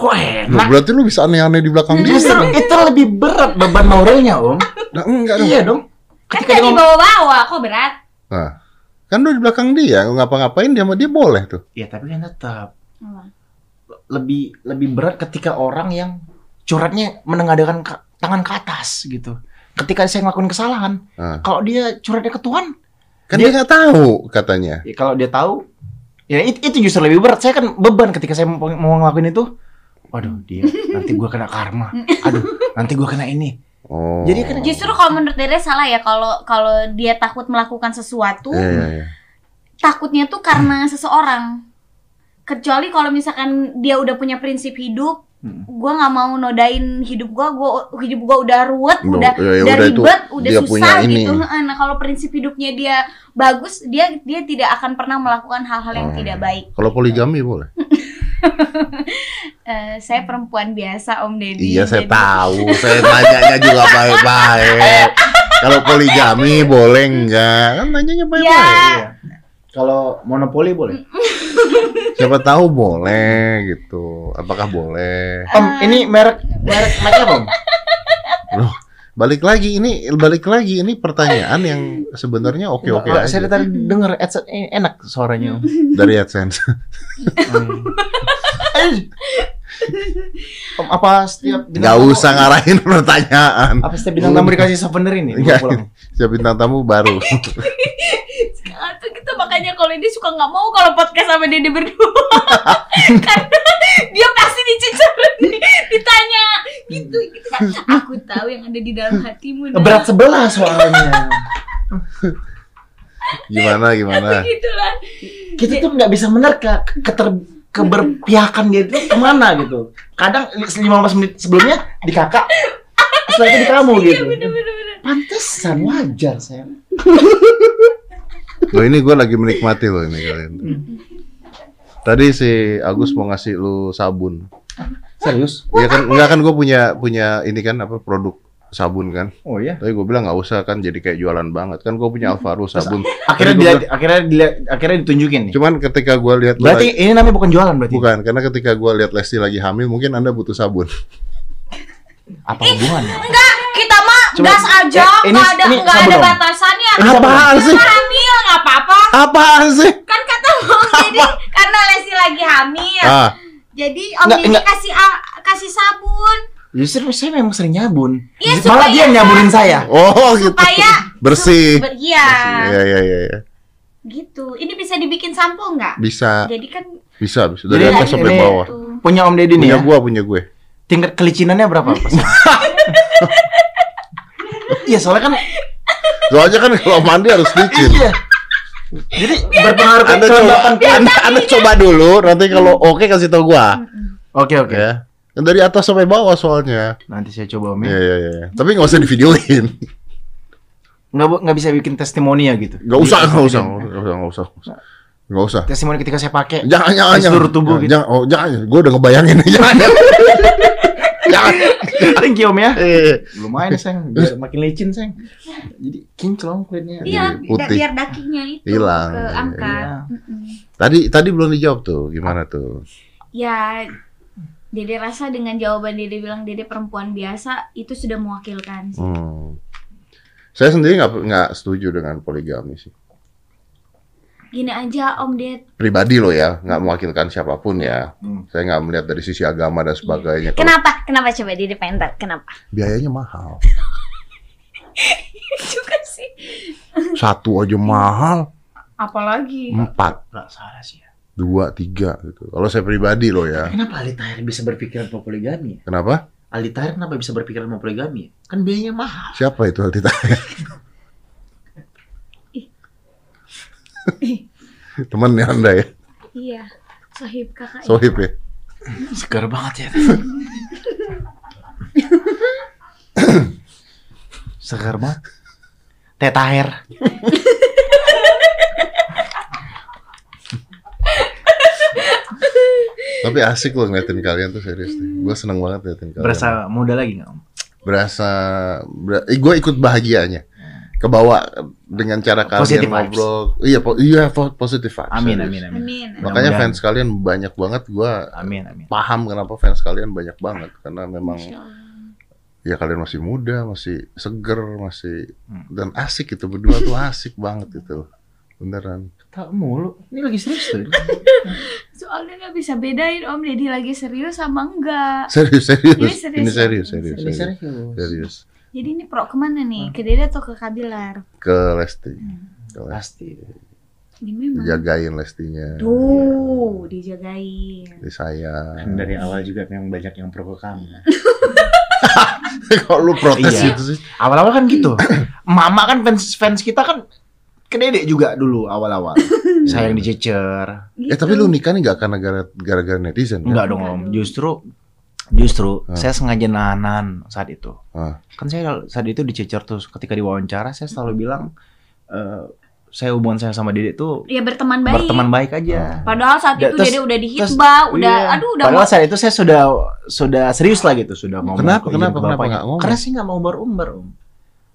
Kok enak? Loh, berarti lu bisa aneh-aneh di belakang dia. Justru itu lebih berat beban moralnya, Om. Nah, enggak dong. Iya dong. Kan jadi bawa-bawa, kok berat? Nah, kan lu di belakang dia, ngapa-ngapain dia sama dia boleh tuh. Iya, tapi kan tetap lebih berat ketika orang yang curhatnya menengadahkan tangan ke atas gitu. Ketika saya ngelakuin kesalahan, kalau dia curhatnya ke Tuhan, kan dia nggak tahu katanya. Ya, kalau dia tahu, ya itu justru lebih berat. Saya kan beban ketika saya mau ngelakuin itu. Waduh, dia nanti gue kena karma. Aduh, nanti gue kena ini. Oh. Jadi kan justru kalau menurut dia salah ya, kalau dia takut melakukan sesuatu, takutnya tuh karena seseorang. Kecuali kalau misalkan dia udah punya prinsip hidup, gue nggak mau nodain hidup gue udah ruwet, udah ribet, udah susah gitu. Nah kalau prinsip hidupnya dia bagus, dia tidak akan pernah melakukan hal-hal yang tidak baik. Kalau poligami boleh? Saya perempuan biasa, Om Deddy. Iya, saya tahu. Saya nanyanya juga baik-baik. Kalau poligami boleh nggak? Kan nanyanya baik-baik. Ya. Kalau monopoli boleh? Siapa tahu boleh gitu. Apakah boleh? Om, ini merek apa, Om? Loh, balik lagi ini pertanyaan yang sebenarnya oke aja. Saya tadi dengar AdSense enak suaranya, Om. Dari AdSense. Om, apa setiap bintang tamu? Gak usah ngarahin pertanyaan. Apa setiap bintang tamu dikasih souvenir ini? Setiap bintang tamu baru. Atau gitu, makanya kalau dia suka nggak mau kalau podcast sama Dede berdua karena dia pasti dicecer, ditanya gitu kan, aku tahu yang ada di dalam hatimu dah. Berat sebelah soalnya. gimana gitulah. Kita tuh nggak bisa menerka keberpihakan dia itu kemana gitu. Kadang 15 menit sebelumnya di kakak, setelah itu di kamu gitu. Pantesan, wajar sayang. Loh, ini gue lagi menikmati loh ini kalian. Tadi si Agus mau ngasih lu sabun. Serius? Iya kan, enggak kan gue punya ini kan apa, produk sabun kan. Oh iya. Tapi gue bilang nggak usah kan, jadi kayak jualan banget kan, gue punya Alvaro sabun. Akhirnya ditunjukin nih. Cuman ketika gue lihat, berarti ini namanya bukan jualan berarti. Bukan, karena ketika gue lihat Lesti lagi hamil, mungkin Anda butuh sabun. Apa hubungannya? Enggak, kita mah gas aja, nggak ada batasannya. Apaan sih? Hamil nggak apa-apa. Apaan sih? Kan kata Om Deddy karena Lesti lagi hamil, jadi Om Deddy kasih sabun. Justru saya memang sering nyabun. Ya, malah dia nyabunin saya. Oh gitu. Supaya bersih. Iya. Gitu. Ini bisa dibikin sampo nggak? Bisa. Jadi kan bisa dari atas sampai bawah. Punya Om Deddy nih ya? Punya gue. Tingkat kelicinannya berapa? Iya, soalnya kan kalau mandi harus licin. Iya. Jadi berpengaruh ke kelembapan. Anda coba dulu, nanti kalau oke kasih tau gua. Oke. Ya. Dari atas sampai bawah soalnya. Nanti saya coba, Om. Iya. Tapi nggak usah divideoin. Nggak bisa bikin testimoni ya gitu. Nggak usah. Gak usah. Testimoni ketika saya pakai. Jangan. Seluruh tubuh gitu. Jangan. Gue udah ngebayangin. Jangan. Thank you, Om ya. Lumayan, Seng. Makin licin, Seng. Jadi kinclong kulitnya. Iya, biar dakinya itu hilang, keangkat. Iya. Tadi belum dijawab tuh. Gimana tuh? Ya, Dede rasa dengan jawaban Dede bilang Dede perempuan biasa itu sudah mewakilkan. Saya sendiri nggak setuju dengan poligami sih. Gini aja, Om Ded. Pribadi lo ya, nggak mewakilkan siapapun ya. Saya nggak melihat dari sisi agama dan sebagainya. Kenapa coba di depender? Kenapa? Biayanya mahal. Juga sih. Satu aja mahal. Apalagi? 4. Nggak salah sih ya. 2, 3 gitu. Kalau saya pribadi lo ya. Kenapa Halilintar bisa berpikiran mau poligami? Kenapa? Halilintar kenapa bisa berpikiran mau poligami? Kan biayanya mahal. Siapa itu Halilintar? Teman ya Anda ya? Iya, sohib kakak. Sohib ya? Segar banget ya. seger banget. Teh Tahir. Tapi asik loh ngeliatin kalian tuh, serius deh. Gue seneng banget ngeliatin kalian. Berasa muda lagi gak, Om? Berasa... gue ikut bahagianya. Kebawa dengan cara kalian ngobrol. Iya, iya, positive vibes. Amin, amin, amin, amin. Makanya fans kalian banyak banget. Gue paham kenapa fans kalian banyak banget. Karena memang... ya kalian masih muda, masih seger, masih... dan asik gitu. Berdua tuh asik banget gitu. Beneran. Tak mulu. Ini lagi serius tuh. Soalnya nggak bisa bedain Om Deddy lagi serius sama enggak. Serius. Ini serius. Jadi ini pro kemana nih? Ke Deddy atau ke Kabilar? Ke Lesti. Ke Lesti. Dijagain Lestinya. Tuh, dijagain. Disayang. Dari awal juga memang banyak yang pro ke kamu. Kok lu protes gitu sih? Awal-awal kan gitu. Mama kan fans kita kan ke Deddy juga dulu awal-awal. Sayang dicecer. Gitu. Tapi lu nikah nih gak karena gara-gara netizen kan? Enggak dong Om, justru saya sengaja nahanan saat itu. Kan saya saat itu dicecer terus ketika diwawancara saya selalu bilang saya hubungan saya sama Deddy tuh ya berteman baik aja. Padahal saat itu Deddy udah dihitbah, udah padahal saat itu saya sudah serius lah gitu, sudah mau. Kenapa enggak ngomong? Karena sih enggak mau umbar-umbar, Om.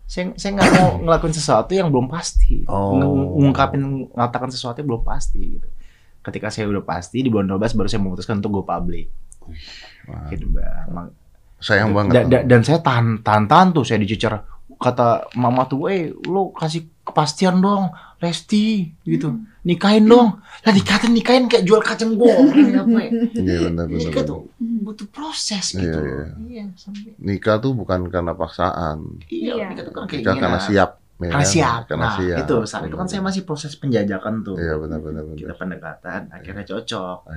Saya nggak mau ngelakuin sesuatu yang belum pasti, ngatakan sesuatu yang belum pasti gitu. Ketika saya udah pasti di bulan 12 baru saya memutuskan untuk go public. Gitu bang. Sayang banget. Dan saya tahan tuh, saya dicecer. Kata mama tuh, lo kasih kepastian dong, Lesti gitu, nikahin dong. Lah nikahin kayak jual kacang goreng apa ya? Iya benar. Nikah tuh butuh proses gitu. Iya. Nikah tuh bukan karena paksaan. Iya. Nikah tuh kan keinginan. Karena siap. Karena siap. Itu saat itu kan saya masih proses penjajakan tuh. Iya benar. Kita pendekatan, akhirnya cocok.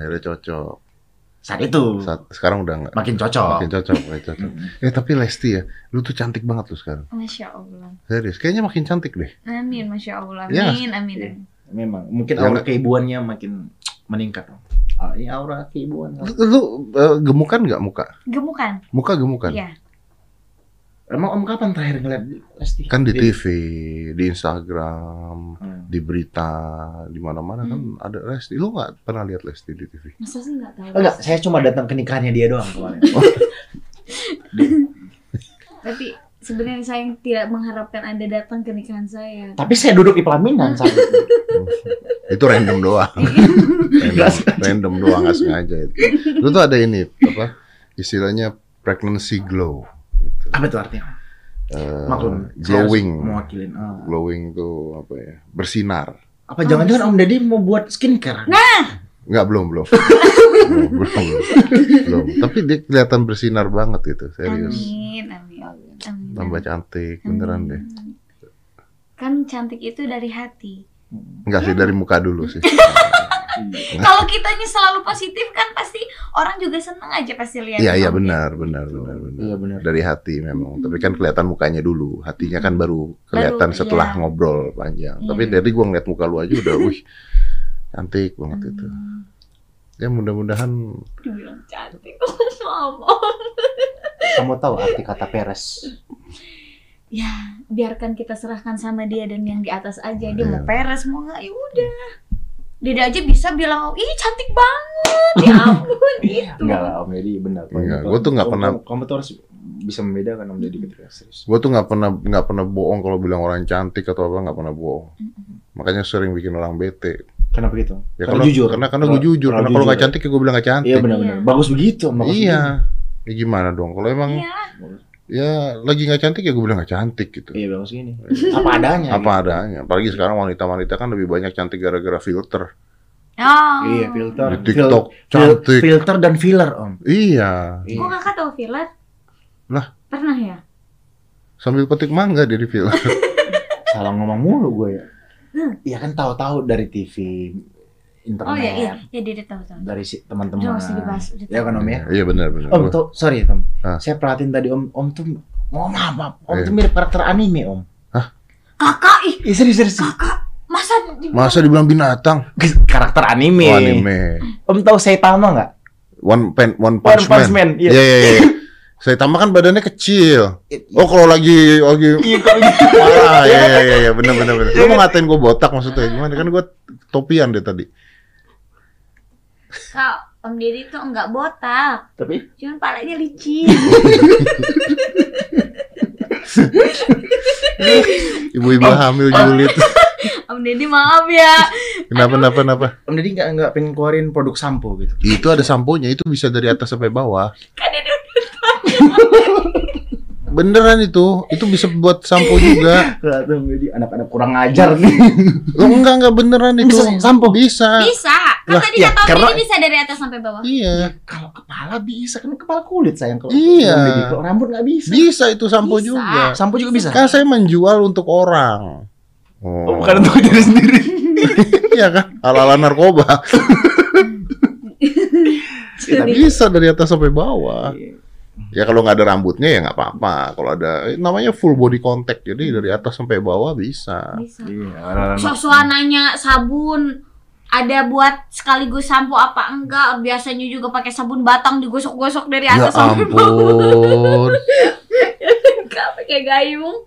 Saat itu. Sekarang udah enggak. Makin cocok. Tapi Lesti ya, lu tuh cantik banget lu sekarang. Masya Allah. Serius, kayaknya makin cantik deh. Amin, Masya Allah. Amin. Memang, mungkin aura keibuannya makin meningkat. Ini aura keibuan. Lu gemukan nggak muka? Gemukan. Muka gemukan? Iya. Emang Om kapan terakhir ngeliat Lesti? Kan di TV, di Instagram, di berita, di mana-mana kan ada Lesti. Lu nggak pernah lihat Lesti di TV? Masa sih nggak tahu? Enggak, saya cuma datang ke nikahannya dia doang kemarin. Tapi sebenarnya saya tidak mengharapkan Anda datang ke nikahan saya. Tapi saya duduk di pelaminan saat itu. Itu random doang. random doang, nggak sengaja itu. Lu tuh ada ini apa? Istilahnya pregnancy glow. Gitu. Apa itu artinya? Maklum, glowing. Mewakilin. Glowing tuh apa ya? Bersinar. Apa jangan-jangan Om Deddy mau buat skincare? Nah. Enggak, belum. Belum. Tapi dia kelihatan bersinar banget gitu, serius. Amin. Tambah cantik beneran deh. Kan cantik itu dari hati. Enggak sih, dari muka dulu sih. Kalau kitanya selalu positif kan pasti orang juga seneng aja pasti lihat. Iya benar. Iya benar. Dari hati memang. Tapi kan kelihatan mukanya dulu. Hatinya kan baru kelihatan setelah ngobrol panjang. Tapi dari gua ngeliat muka lu aja udah wih. Cantik banget itu. Ya mudah-mudahan dibilang cantik. Kamu tahu arti kata peres? Ya, biarkan kita serahkan sama dia dan yang di atas aja. Dia mau peres mau enggak ya udah. Deddy aja bisa bilang, ih cantik banget, ya ampun gitu. Enggak lah Om Deddy, benar. Gue tuh nggak pernah. Kamu tuh harus bisa membedakan Om Deddy ketika serius. Gue tuh nggak pernah bohong kalau bilang orang cantik atau apa, nggak pernah bohong. Makanya sering bikin orang bete. Kenapa gitu? Ya, karena jujur. Karena gue jujur. Karena kalau nggak cantik, gue bilang nggak cantik. Iya benar-benar. Bagus begitu. Iya. Ya gimana dong? Kalau emang ya lagi nggak cantik ya gue bilang nggak cantik gitu. Iya bagus gini. Apa adanya. Apalagi sekarang wanita-wanita kan lebih banyak cantik gara-gara filter. Iya filter. Di TikTok cantik. Filter dan filler Om. Iya. Kok kakak tahu filler? Lah. Pernah ya? Sambil petik mangga dari filler. Salah ngomong mulu gue ya. Iya kan tahu-tahu dari TV. Internet. Oh iya, dia tahu. Dari teman-teman. Ya kan Om ya? Iya benar. Om tuh, sorry Om. Saya perhatiin tadi Om tuh mohon maaf. Om tuh mirip karakter anime Om. Hah? Kakak ih. Iya serius. Kakak masa dibilang binatang? Karakter anime. Oh, anime. Om tahu Saitama enggak? One Punch Man. Iya. Saitama kan badannya kecil. Oh, kalau lagi parah. Iya, bener. Lu mau ngatain gue botak maksudnya gimana? Kan gue topian deh tadi. Om Deddy tuh enggak botak. Tapi cuman palanya licin. Ibu-ibu hamil julid. Om Deddy maaf ya. Kenapa? Om Deddy enggak pengen keluarin produk sampo gitu. Itu ada samponya, itu bisa dari atas sampai bawah. Kan ada beneran itu bisa buat sampo juga. Anak-anak kurang ajar nih. Enggak beneran itu. Sampo bisa. Kan tadi kata Om Deddy bisa dari atas sampai bawah. Iya. Kalau kepala bisa, kan kepala kulit sayang. Kalau kalau rambut nggak bisa. Bisa itu sampo juga. Sampo juga bisa. Kan saya menjual untuk orang. Oh, bukan untuk diri sendiri. Iya kan? Ala-ala narkoba. Bisa dari atas sampai bawah. Ya kalau nggak ada rambutnya ya nggak apa-apa. Kalau ada namanya full body contact, jadi dari atas sampai bawah bisa. Iya, suasananya sabun ada buat sekaligus sampo apa enggak? Biasanya juga pakai sabun batang digosok-gosok dari atas sampai bawah. Enggak pakai gayung.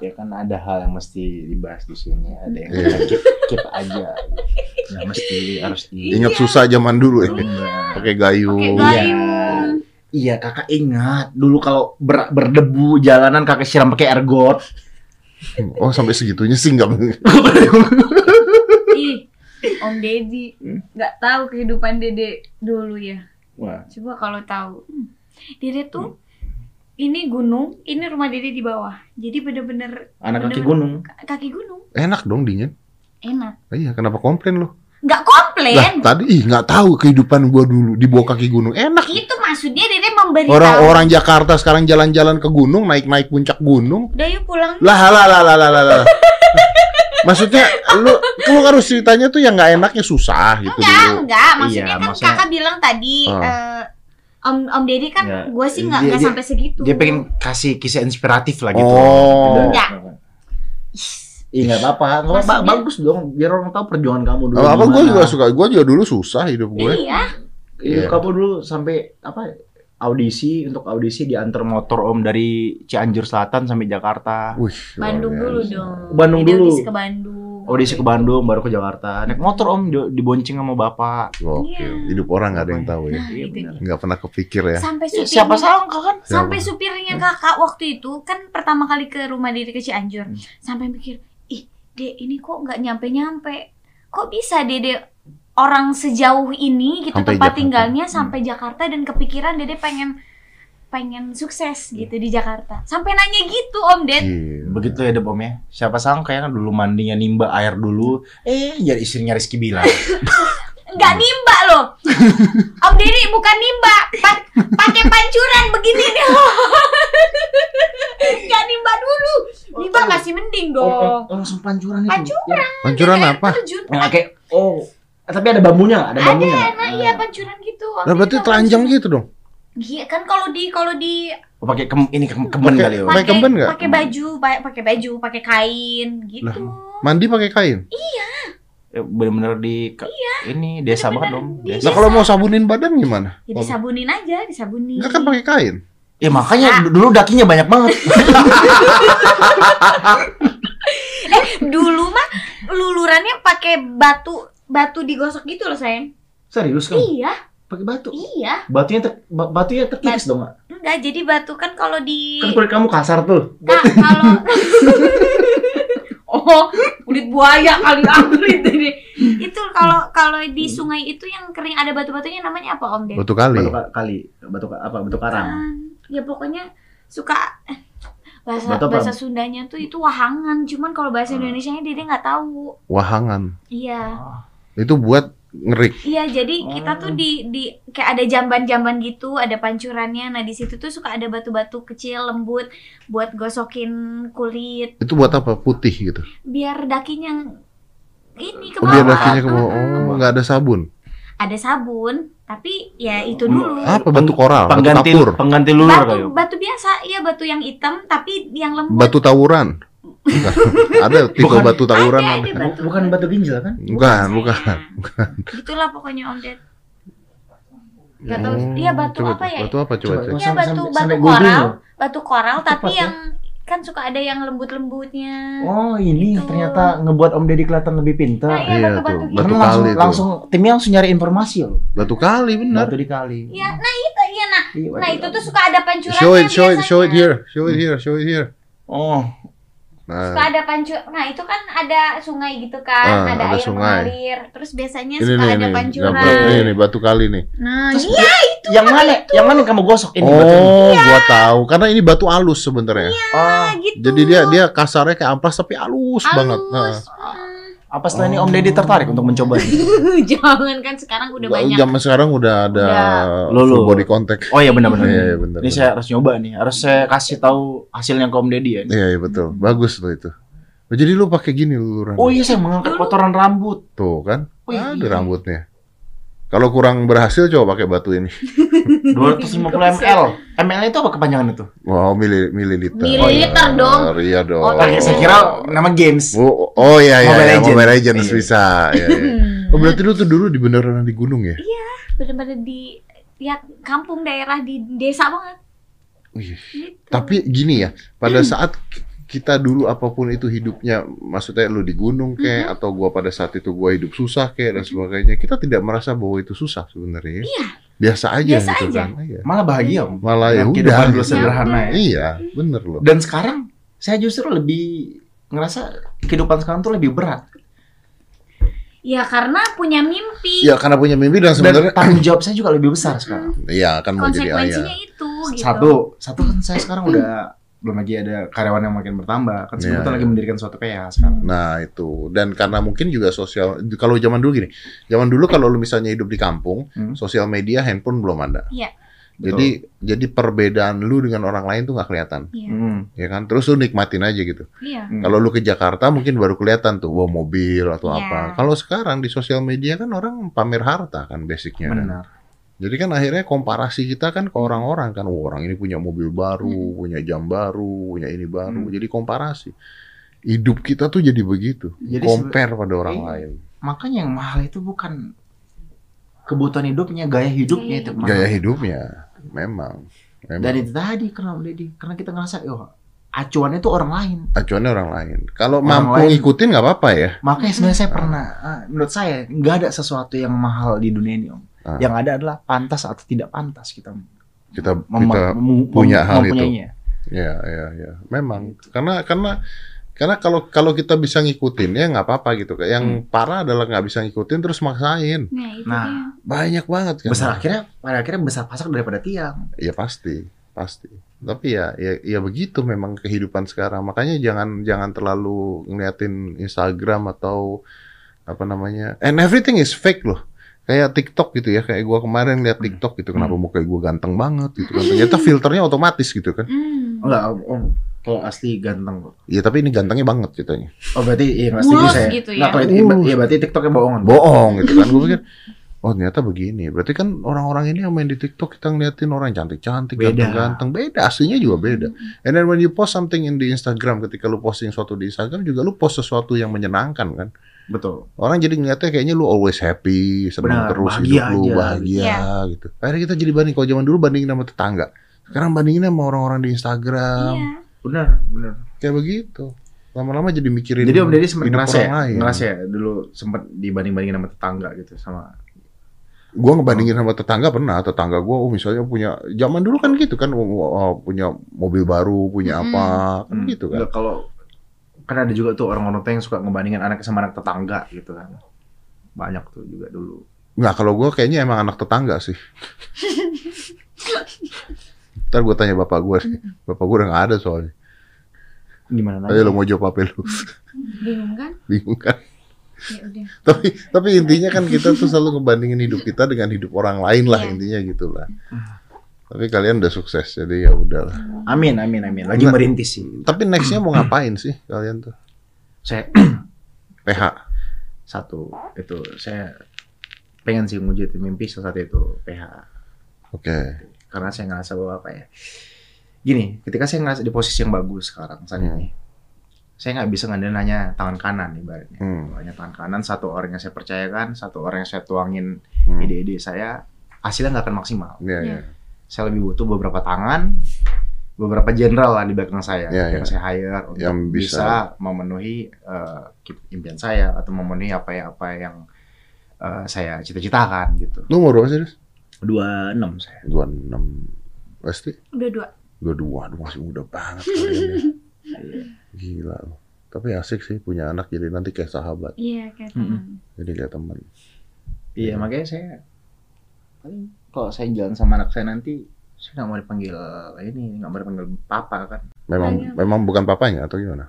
Ya kan ada hal yang mesti dibahas di sini, ada yang keep aja. Nah, mesti harus ingat susah zaman dulu ya. Pakai gayung. Iya, kakak ingat dulu kalau berdebu jalanan kakak siram pakai ergot. Oh, sampai segitunya sih enggak. Ih, Om Deddy nggak tahu kehidupan Dede dulu ya. Wah. Coba kalau tahu, Dede tuh ini gunung, ini rumah Dede di bawah. Jadi bener-bener anak kaki gunung. Kaki gunung. Enak dong dingin. Enak. Iya, kenapa komplain lo? Nggak komplain. Lah, tadi nggak tahu kehidupan gua dulu di bawah kaki gunung. Enak. Itu maksudnya Dede memberi orang-orang Jakarta sekarang jalan-jalan ke gunung, naik-naik puncak gunung. Udah yuk pulang. Lah. Maksudnya lu harus ceritanya tuh yang nggak enaknya susah gitu. Enggak. Maksudnya iya, kan maksudnya... kakak bilang tadi Om Deddy kan ya, gue sih nggak sampai segitu. Dia pengen kasih kisah inspiratif lah gitu. Oh. Enggak. Iya nggak apa-apa, bagus dong biar orang tahu perjuangan kamu dulu. Apa gue juga suka, gue juga dulu susah hidup gue. Iya. Kamu dulu sampai apa? Audisi diantar motor Om dari Cianjur Selatan sampai Jakarta. Wih, Bandung dulu dong. Bandung dulu. Audisi ke Bandung. Audisi ke Bandung baru ke Jakarta. Naik motor Om dibonceng sama bapak. Oke. Hidup orang nggak ada yang tahu ya. Nggak pernah kepikir ya. Sampai supirnya, siapa sangka kan? Sampai supirnya kakak waktu itu kan pertama kali ke rumah Deddy ke Cianjur. Sampai mikir. Dek, ini kok nggak nyampe-nyampe? Kok bisa Dede orang sejauh ini gitu sampai tempat Jakarta. Tinggalnya sampai Jakarta dan kepikiran Dede pengen sukses gitu di Jakarta. Sampai nanya gitu Om Ded. Begitu ya Om ya. Siapa sangka ya kan dulu mandinya nimba air dulu. Jadi istrinya Rizky bilang. Nggak nimba loh. Om Deddy bukan nimba, pakai pancuran begini nih. Nggak nimba dulu. Nimba masih mending dong. Langsung pancuran itu. Pancuran apa? Pakai tapi ada bambunya, ada bambunya. Nah iya pancuran gitu. Nah berarti telanjang gitu dong. Iya kan kalau di pakai kemben kali ya. Pakai kemben enggak? Pakai baju, pakai kain gitu. Lah, mandi pakai kain? Iya. Bener-bener ini desa banget dong. Nah kalau mau sabunin badan gimana? Ya disabunin aja. Enggak kan pakai kain? Ya makanya dulu dakinya banyak banget. Dulu mah lulurannya pakai batu digosok gitu loh sayang. Serius kamu? Iya. Pakai batu? Iya. Batunya terkikis dong nggak? Enggak, jadi batu kan kalau di kan kulit kamu kasar tuh. Nah, kalau kulit buaya kali kulit ini. Itu kalau di sungai itu yang kering ada batu-batunya namanya apa Om Deddy? Batu karang. Ya pokoknya suka bahasa Sundanya tuh itu wahangan, cuman kalau bahasa Indonesianya Deddy nggak tahu. Wahangan. Iya. Itu buat ngerik. Iya, jadi kita tuh di kayak ada jamban-jamban gitu, ada pancurannya. Nah, di situ tuh suka ada batu-batu kecil lembut buat gosokin kulit. Itu buat apa? Putih gitu. Biar dakinya ini ke bawah. Biar dakinya ke bawah. Enggak ada sabun. Ada sabun, tapi ya itu dulu. Apa batu koral? Pengganti lulur kayak. Batu biasa, iya batu yang hitam tapi yang lembut. Batu tawuran. Ada tipe bukan, batu tawuran ada. Batu. Bukan batu ginjal kan? Bukan. Itulah pokoknya Om Deddy. Gak tahu. Iya batu coba, apa ya? Batu apa coba? Iya batu koral, batu koral tapi cepat, yang kan suka ada yang lembut-lembutnya. Oh ini gitu, ternyata ngebuat Om Deddy kelihatan lebih pintar. Nah, iya, batu-batu gitu. Batu kali langsung itu. Timnya langsung nyari informasi loh. Batu kali benar. Batu di kali. Iya, nah itu iya nah. Iya, nah itu tuh suka ada pancurannya. Show it here. Oh. Nah. Suka ada pancuran. Nah, itu kan ada sungai gitu kan, ada air mengalir. Terus biasanya ini, suka nih, ada pancuran. Ini batu kali nih. Nah, terus iya itu. Yang mana? Itu. Yang mana kamu gosok ini batu? Oh, ya, gua tahu. Karena ini batu halus sebenarnya. Iya, oh, gitu. Jadi dia kasarnya kayak amplas tapi halus banget. Nah. Apa setelah ini Om Deddy tertarik untuk mencoba? Jangan kan sekarang udah banyak. Zaman sekarang udah ada full body contact. Oh iya benar-benar. Iya, iya, benar. Ini saya harus nyoba nih. Harus saya kasih tahu hasilnya ke Om Deddy ya. Iya, iya betul. Bagus tuh itu. Jadi lu pakai gini luluran. Oh iya saya mengangkat kotoran rambut. Tuh kan. Oh, iya. Ada rambutnya. Kalau kurang berhasil coba pakai batu ini. 250 ml. ML itu apa kepanjangan itu? Wow, mililiter. Mililiter dong. Iya dong. Oh, saya kira nama games. Oh iya, iya. Mobile Legends bisa. Iya. Oh berarti lu tuh dulu di beneran di gunung ya? Iya, bener-bener di ya kampung daerah di desa banget. Gitu. Tapi gini ya, pada saat kita dulu apapun itu hidupnya, maksudnya lu di gunung kayak atau gua pada saat itu gua hidup susah kayak dan sebagainya, kita tidak merasa bahwa itu susah sebenarnya. Iya. Biasa aja gitu kan. Iya. Malah bahagia. Malah ya udah dulu sederhana ya. Iya, bener loh. Dan sekarang saya justru lebih ngerasa kehidupan sekarang tuh lebih berat. Ya karena punya mimpi. Ya karena punya mimpi dan sebenarnya tanggung jawab saya juga lebih besar sekarang. Iya, kan mau jadi ayah. Konsekuensinya itu gitu. Satu kan saya sekarang udah belum lagi ada karyawan yang makin bertambah kan sebetulnya lagi mendirikan suatu PH sekarang. Nah itu dan karena mungkin juga sosial kalau zaman dulu gini, zaman dulu kalau lu misalnya hidup di kampung, sosial media handphone belum ada. Iya. Jadi perbedaan lu dengan orang lain tuh nggak kelihatan, ya kan? Terus lu nikmatin aja gitu. Yeah. Kalau lu ke Jakarta mungkin baru kelihatan tuh bawa mobil atau apa. Kalau sekarang di sosial media kan orang pamer harta kan basicnya. Benar. Kan? Jadi kan akhirnya komparasi kita kan ke orang-orang kan, oh, orang ini punya mobil baru, punya jam baru, punya ini baru. Jadi komparasi. Hidup kita tuh jadi begitu. Jadi compare pada orang lain. Makanya yang mahal itu bukan kebutuhan hidupnya, gaya hidupnya itu. Mahal. Gaya hidupnya, memang. Dari tadi karena kita ngerasa, yo acuannya tuh orang lain. Acuannya orang lain. Kalau mampu ngikutin nggak apa-apa ya. Makanya sebenarnya saya pernah, menurut saya nggak ada sesuatu yang mahal di dunia ini, Om. Yang ada adalah pantas atau tidak pantas kita punya hal itu. Ya. Memang gitu. Karena kalau kita bisa ngikutin ya nggak apa-apa gitu. Yang parah adalah nggak bisa ngikutin terus maksain. Nah, banyak banget kan. Pada akhirnya besar pasak daripada tiang. Iya pasti. Tapi ya begitu memang kehidupan sekarang. Makanya jangan terlalu ngeliatin Instagram atau apa namanya. And everything is fake loh. Kayak TikTok gitu ya, kayak gue kemarin lihat TikTok gitu, kenapa muka gue ganteng banget gitu kan? Ternyata filternya otomatis gitu kan? Enggak, Om, kalau asli ganteng kok. Iya, tapi ini gantengnya banget ceritanya. Oh berarti iya pasti saya. Gitu ya. Nah kalau iya berarti TikToknya bohong gitu kan? Gue pikir, oh ternyata begini. Berarti kan orang-orang ini yang main di TikTok kita ngeliatin orang cantik-cantik, ganteng-ganteng, beda aslinya juga beda. And then when you post something in the Instagram, ketika lu posting sesuatu di Instagram juga lu post sesuatu yang menyenangkan kan? Betul. Orang jadi ngeliatnya kayaknya lu always happy, senang terus hidup lu, bahagia gitu. Akhirnya kita jadi banding. Kalau zaman dulu bandingin sama tetangga, sekarang bandingin sama orang-orang di Instagram. Iya. Benar. Kayak begitu. Lama-lama jadi mikirin. Jadi Om Deddy sempat ngerasa ya dulu sempat dibanding-bandingin sama tetangga gitu sama. Gue ngebandingin sama tetangga pernah. Tetangga gue misalnya punya, zaman dulu kan gitu kan, punya mobil baru, punya apa kan gitu kan. Kalau kan ada juga tuh orang-orang yang suka ngebandingin anak sama anak tetangga gitu kan. Banyak tuh juga dulu. Nah kalau gue kayaknya emang anak tetangga sih. Ntar gue tanya bapak gue sih. Bapak gue udah gak ada soalnya. Gimana nanya? Ayo lo mau jawab apa lo? Bingung kan? Ya, udah. Tapi intinya kan kita tuh selalu ngebandingin hidup kita dengan hidup orang lain lah. Intinya gitu lah. Tapi kalian udah sukses, jadi ya udahlah. Amin. Lagi merintis sih. Tapi nextnya mau ngapain sih kalian tuh? Saya PH satu itu saya pengen sih wujudin mimpi salah satu itu PH. Oke. Karena saya ngerasa bahwa apa ya? Gini, ketika saya ngerasa di posisi yang bagus sekarang saat ini, saya nggak bisa ngandelin hanya tangan kanan ibaratnya. Hanya tangan kanan, satu orang yang saya percayakan, satu orang yang saya tuangin ide-ide saya. hasilnya nggak akan maksimal. Saya lebih butuh beberapa tangan, beberapa jenderal lah di belakang saya yang saya hire untuk yang bisa memenuhi impian saya atau memenuhi apa yang saya cita-citakan gitu. Lu umur berapa sih, Riz? 26 saya. 26. Lesti? Udah 22. Aduh, masih muda banget kalian ya. Gila loh. Tapi asik sih punya anak, jadi nanti kayak sahabat. Iya, kayak teman. Jadi kayak teman. Iya, makanya saya paling kalau saya jalan sama anak saya nanti saya nggak mau dipanggil ini, nggak mau dipanggil papa kan. Memang bukan papanya atau gimana?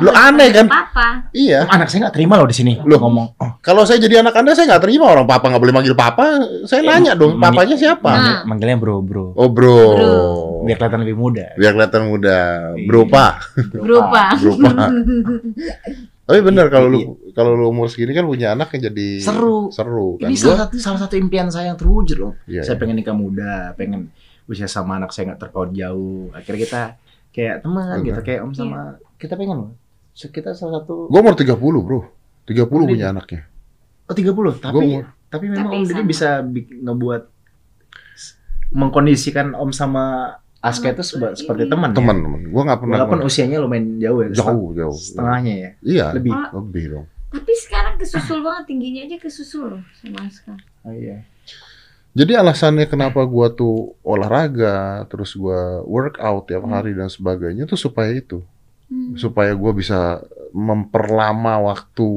Lo aneh kan? Papa. Iya. Anak saya nggak terima lo di sini. Lo ngomong. Oh. Kalau saya jadi anak Anda, saya nggak terima orang papa nggak boleh manggil papa. Saya nanya dong, papanya siapa? Nah. Manggilnya bro, bro. Oh bro. Biar kelihatan lebih muda. Biar kelihatan muda. Bro pa. Tapi benar kalau lu umur segini kan punya anak yang jadi seru kan. Ini salah satu impian saya yang terwujud loh. Yeah, saya pengen nikah muda, pengen usia sama anak saya nggak terpaut jauh. Akhirnya kita kayak teman gitu, kayak om sama kita pengen loh. Kita salah satu. Gua umur 30, Bro. 30 punya anaknya. Oh, 30. Tapi memang Om Deddy bisa ngebuat mengkondisikan Om sama Aska itu seperti teman. Gua nggak pernah. Walaupun usianya lumayan jauh ya. Jauh. Setengahnya ya. Iya. Lebih dong. Tapi sekarang kesusul banget tingginya aja kesusul sama Aska. Oh iya. Jadi alasannya kenapa gua tuh olahraga, terus gua workout tiap hari dan sebagainya tuh supaya itu, supaya gua bisa memperlama waktu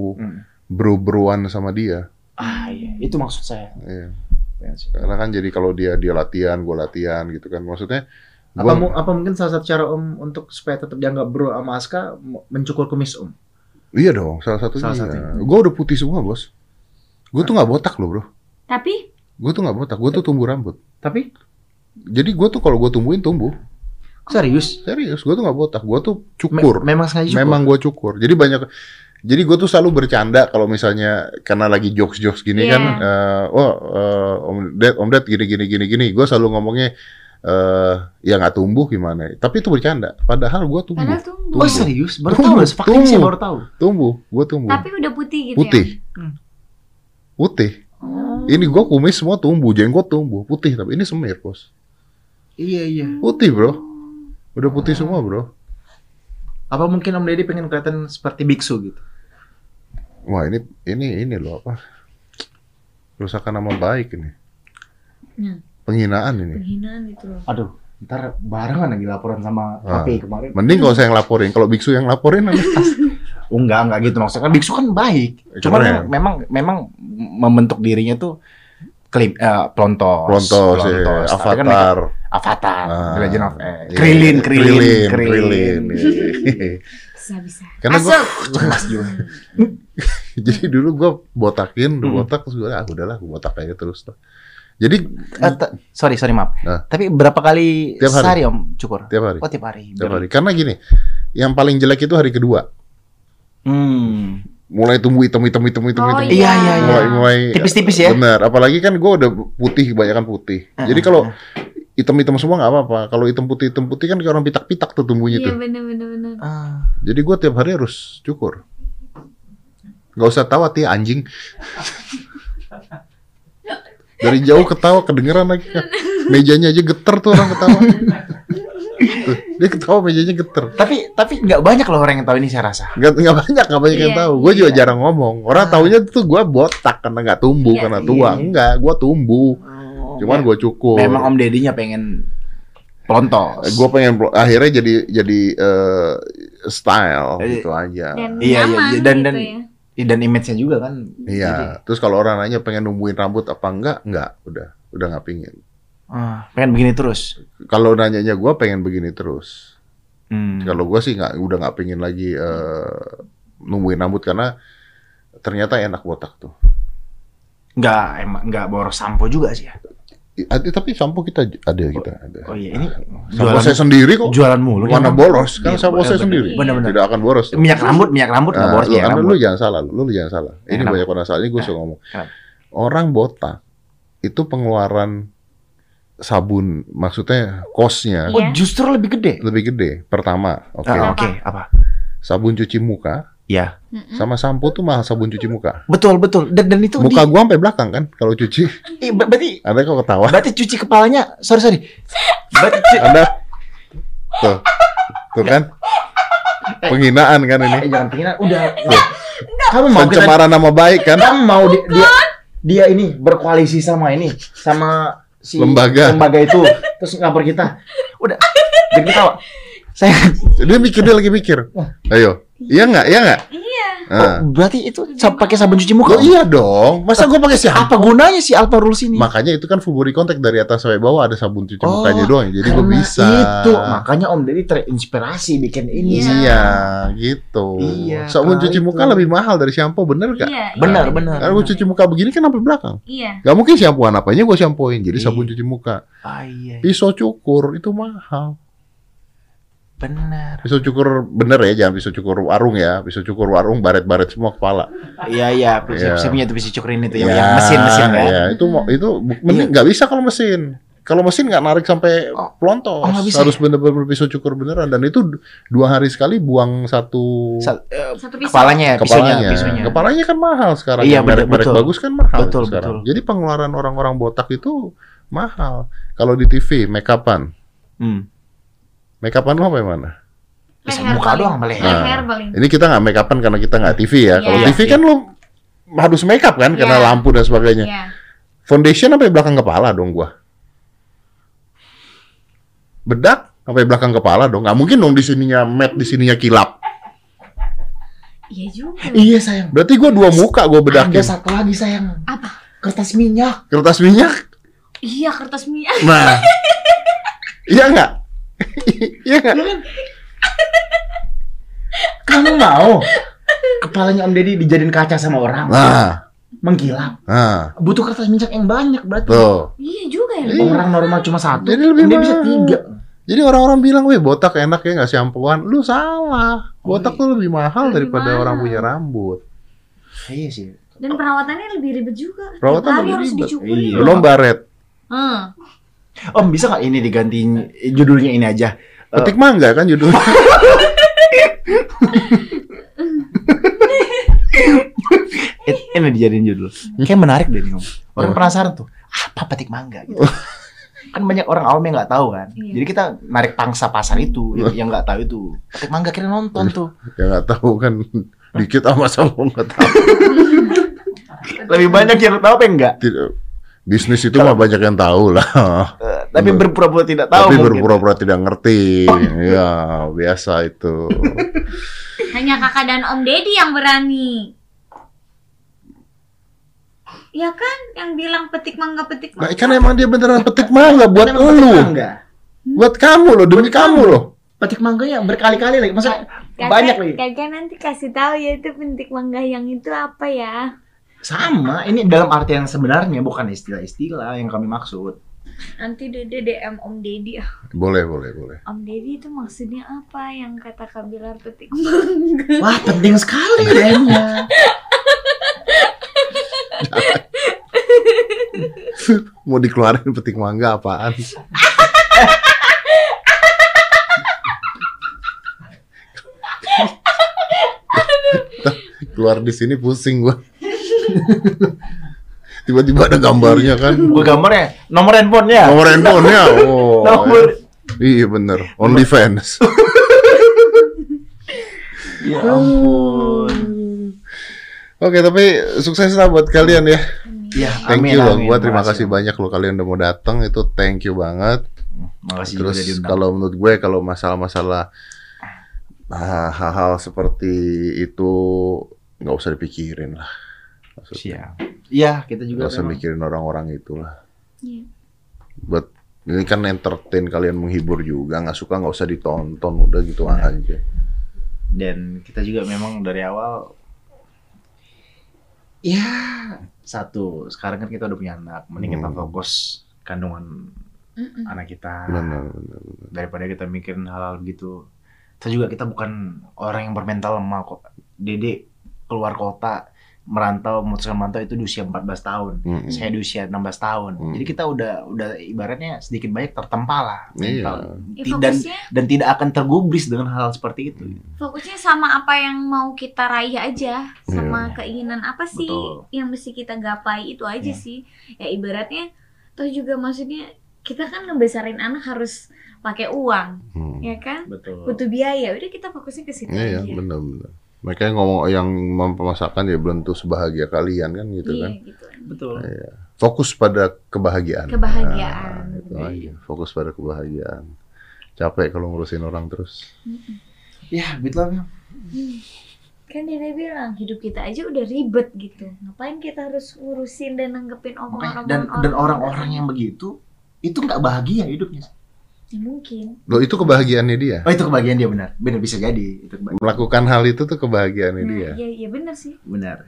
bro-broan sama dia. Ah iya, itu maksud saya. Iya. Karena kan jadi kalau dia latihan, gue latihan gitu kan, maksudnya gua... apa mungkin salah satu cara Om untuk supaya tetap dianggap bro sama Aska mencukur kumis Om? Iya dong, salah satunya. Gue udah putih semua bos, gue tuh nggak botak loh bro. Tapi? Gue tuh nggak botak, gue tuh tumbuh rambut. Tapi? Jadi gue tuh kalau gue tumbuhin tumbuh. Serius, gue tuh nggak botak, gue tuh cukur. Memang gue cukur. Jadi gue tuh selalu bercanda kalau misalnya karena lagi jokes-jokes gini kan, Om Ded gini. Gue selalu ngomongnya ya nggak tumbuh gimana. Tapi itu bercanda. Padahal gue tumbuh. Oh serius? Baru tahu. Gue tumbuh. Tapi udah putih gitu. Putih. Oh. Ini gue kumis semua tumbuh, jenggot tumbuh, putih tapi ini semir bos. Iya. Putih bro. Udah putih semua bro. Apa mungkin Om Deddy pengen kelihatan seperti biksu gitu? Wah ini loh apa? Rusakan nama baik ini. Penghinaan ini. Penghinaan itu loh. Aduh, ntar barengan lagi laporan sama Papi kemarin. Mending kalau saya yang laporin, kalau biksu yang laporin enggak gitu maksudnya. Biksu kan baik. Cuman ya? memang membentuk dirinya tuh klip plontos ya. Avatar, The Legend of Krilin. Bisa. Karena gue cemas juga. Jadi dulu gue botak, terus gue udahlah gue botak aja terus. Jadi sorry maaf. Tapi berapa kali sehari Om cukur? Tiap hari. Karena gini, yang paling jelek itu hari kedua. Mulai tumbuh hitam. Iya. Mulai tipis-tipis ya. Benar. Apalagi kan gue udah putih, kebanyakan putih. Jadi kalau hitam-hitam semua nggak apa-apa. Kalau hitam putih kan kayak orang pitak-pitak tuh tumbuhnya tuh. Iya benar. Jadi gue tiap hari harus cukur. Gak usah tawa ti anjing. Dari jauh ketawa kedengeran lagi. Mejanya aja geter tuh orang ketawa. Dia ketawa mejanya geter. Tapi nggak banyak loh orang yang tahu ini saya rasa. Nggak banyak yang tahu. Gue juga jarang ngomong. Orang taunya tuh gue botak karena nggak tumbuh karena tua. Enggak, gue tumbuh. Cuman gue cukup. Memang Om Deddy-nya pengen plontos. Gue pengen akhirnya jadi style gitu aja. Dan image-nya juga kan. Iya. Jadi. Terus kalau orang nanya pengen numbuhin rambut apa enggak, udah nggak pingin. Pengen begini terus. Kalau nanyanya gue pengen begini terus. Kalau gue sih udah nggak pengen lagi numbuhin rambut karena ternyata enak botak tuh. Enggak boros sampo juga sih ya. Tapi sampo kita ada. Oh iya ini sampo saya sendiri kok. Jualan mulu. Mana boros? Kan sampo saya sendiri. Benar. Tidak akan boros. Minyak rambut enggak boros ya. Lu jangan salah lu. Jangan salah. Ini banyak orang salah. Ini gue suka ngomong. Orang botak itu pengeluaran sabun maksudnya kosnya justru lebih gede. Pertama, oke. Apa? Sabun cuci muka Iya. Sama sampo tuh mahal sabun cuci muka. Betul, betul. Dan itu muka gua sampai belakang kan kalau cuci. Iya, berarti Anda kok ketawa. Berarti cuci kepalanya. Sorry. Berarti Anda Tuh kan? Penghinaan kan ini. Jangan penghinaan, udah. Kamu mau pencemaran nama baik kan? Kamu mau dia ini berkoalisi sama ini, sama si lembaga itu terus ngapor kita. Udah. Jangan ketawa. Saya dia lagi mikir. Ayo. Iya nggak? Iya. Nah. Oh, berarti itu pakai sabun cuci muka? Oh, iya dong. Masa gue pakai siapa? Apa gunanya si Alpha Rules ini? Makanya itu kan full body contact dari atas sampai bawah ada sabun cuci mukanya doang. Jadi gue bisa. Itu makanya Om Deddy terinspirasi bikin ini. Iya, gitu. Iya, sabun cuci muka lebih mahal dari shampoo, bener nggak? Iya, bener. Karena gue cuci muka begini kan sampai belakang. Iya. Gak mungkin shampooan apanya gue shampooin. Jadi sabun cuci muka. Ah, iya. Pisau cukur itu mahal. Benar. Pisau cukur bener ya, jangan pisau cukur warung ya. Pisau cukur warung baret-baret semua kepala. Iya, prinsipnya itu pisau cukur ini tuh yang mesin-mesin kan. Iya, itu mending nggak bisa kalau mesin. Kalau mesin nggak narik sampai pelontos. Harus bener-bener pisau cukur beneran dan itu 2 hari sekali buang satu kepalanya ya, pisaunya. Kepalanya kan mahal sekarang. Iya, merek bagus kan mahal sekarang. Jadi pengeluaran orang-orang botak itu mahal. Kalau di TV make up-an. Make up-an lo apa yang mana? Muka doang paling. Nah, ini kita nggak make up-an karena kita nggak TV ya. Kalau TV kan lo harus make up kan karena lampu dan sebagainya. Foundation sampai belakang kepala dong gua. Bedak sampai belakang kepala dong. Nggak mungkin dong di sininya matte, di sininya kilap. Iya juga. Iya sayang. Berarti gua 2 muka gua bedakin. Ada satu lagi sayang. Apa? Kertas minyak. Iya, kertas minyak. Nah. Iya nggak? Iya kan? Kamu mau kepalanya Om Deddy dijadiin kaca sama orang? Nah, mengkilap. Nah, butuh kertas minyak yang banyak berarti. Iya juga ya. Orang normal cuma 1. Jadi lebih dia bisa 3. Jadi orang-orang bilang, "Wih, botak enak ya nggak shampooan." Lu salah. Botak tuh lebih mahal daripada orang punya rambut. Iya sih. Dan perawatannya lebih ribet juga. Perawatan harus dicukurin. Belum baret. Om bisa nggak ini diganti judulnya ini aja? Petik mangga kan judulnya. Ini dijadiin judul. Kayak menarik deh nih Om. Orang penasaran tuh apa petik mangga? Gitu. Kan banyak orang awam yang nggak tahu kan. Jadi kita narik pangsa pasar itu yang nggak tahu itu petik mangga kira nonton tuh. Ya nggak tahu kan dikit sama nggak tahu. Lebih banyak yang tahu apa yang nggak? Bisnis itu mah banyak yang tahu lah. Tapi berpura-pura tidak tahu. Tapi berpura-pura tidak ngerti. Ya, biasa itu. Hanya kakak dan Om Deddy yang berani. Ya kan, yang bilang petik mangga, petik mangga. Nah, kan emang dia beneran petik mangga buat lu. Buat kamu loh, demi kamu loh. Petik mangga ya berkali-kali lagi. Maksudnya banyak lagi. Kakak nanti kasih tahu ya itu petik mangga yang itu apa ya. Sama, ini dalam arti yang sebenarnya bukan istilah-istilah yang kami maksud. Nanti Dede DM Om Deddy. Boleh. Om Deddy itu maksudnya apa yang kata Kak Bilar petik mangga? Wah, penting sekali DM-nya. Mau dikeluarin petik mangga apaan? Keluar di sini pusing gua. Tiba-tiba ada gambarnya kan? Gue gambarnya, nomor handphonenya. Oh, iya bener, OnlyFans. Ya ampun. Oke, tapi sukses lah buat kalian ya. Ya, amin. Thank you loh, terima kasih banyak loh kalian udah mau datang, itu thank you banget. Makasih. Terus kalau menurut gue kalau masalah-masalah hal-hal seperti itu nggak usah dipikirin lah. Iya, kita juga harus mikirin orang-orang itulah. Iya. Buat ini kan entertain kalian, menghibur juga, nggak suka nggak usah ditonton, udah gitu aja. Dan kita juga memang dari awal, ya satu sekarang kan kita udah punya anak, mending kita fokus kandungan anak kita daripada kita mikirin hal-hal gitu. Terus juga kita bukan orang yang bermental lemah kok. Deddy keluar kota merantau, memutuskan merantau itu di usia 14 tahun. Saya di usia 16 tahun. Jadi kita udah ibaratnya sedikit banyak tertempa lah. Dan tidak akan tergubris dengan hal seperti itu. Fokusnya sama apa yang mau kita raih aja, sama keinginan apa sih yang mesti kita gapai itu aja sih. Ya ibaratnya toh juga maksudnya kita kan ngebesarin anak harus pakai uang, ya kan? Butuh biaya. Udah kita fokusnya ke situ aja. Iya, benar-benar. Makanya ngomong yang mempermasakan ya belum tuh sebahagia kalian kan gitu kan. Gitu. Betul. Iya. Fokus pada kebahagiaan. Kebahagiaan. Nah, itu aja. Fokus pada kebahagiaan. Capek kalau ngurusin orang terus. Ya, betul. Kan dia bilang hidup kita aja udah ribet gitu. Ngapain kita harus ngurusin dan nanggepin omongan orang? Dan orang-orang yang begitu itu nggak bahagia hidupnya. Mungkin. Loh, itu kebahagiaannya dia. Oh, itu kebahagiaan dia, benar. Benar, bisa jadi itu kebahagiaan. Melakukan hal itu tuh kebahagiaannya dia. Iya, iya benar sih. Benar.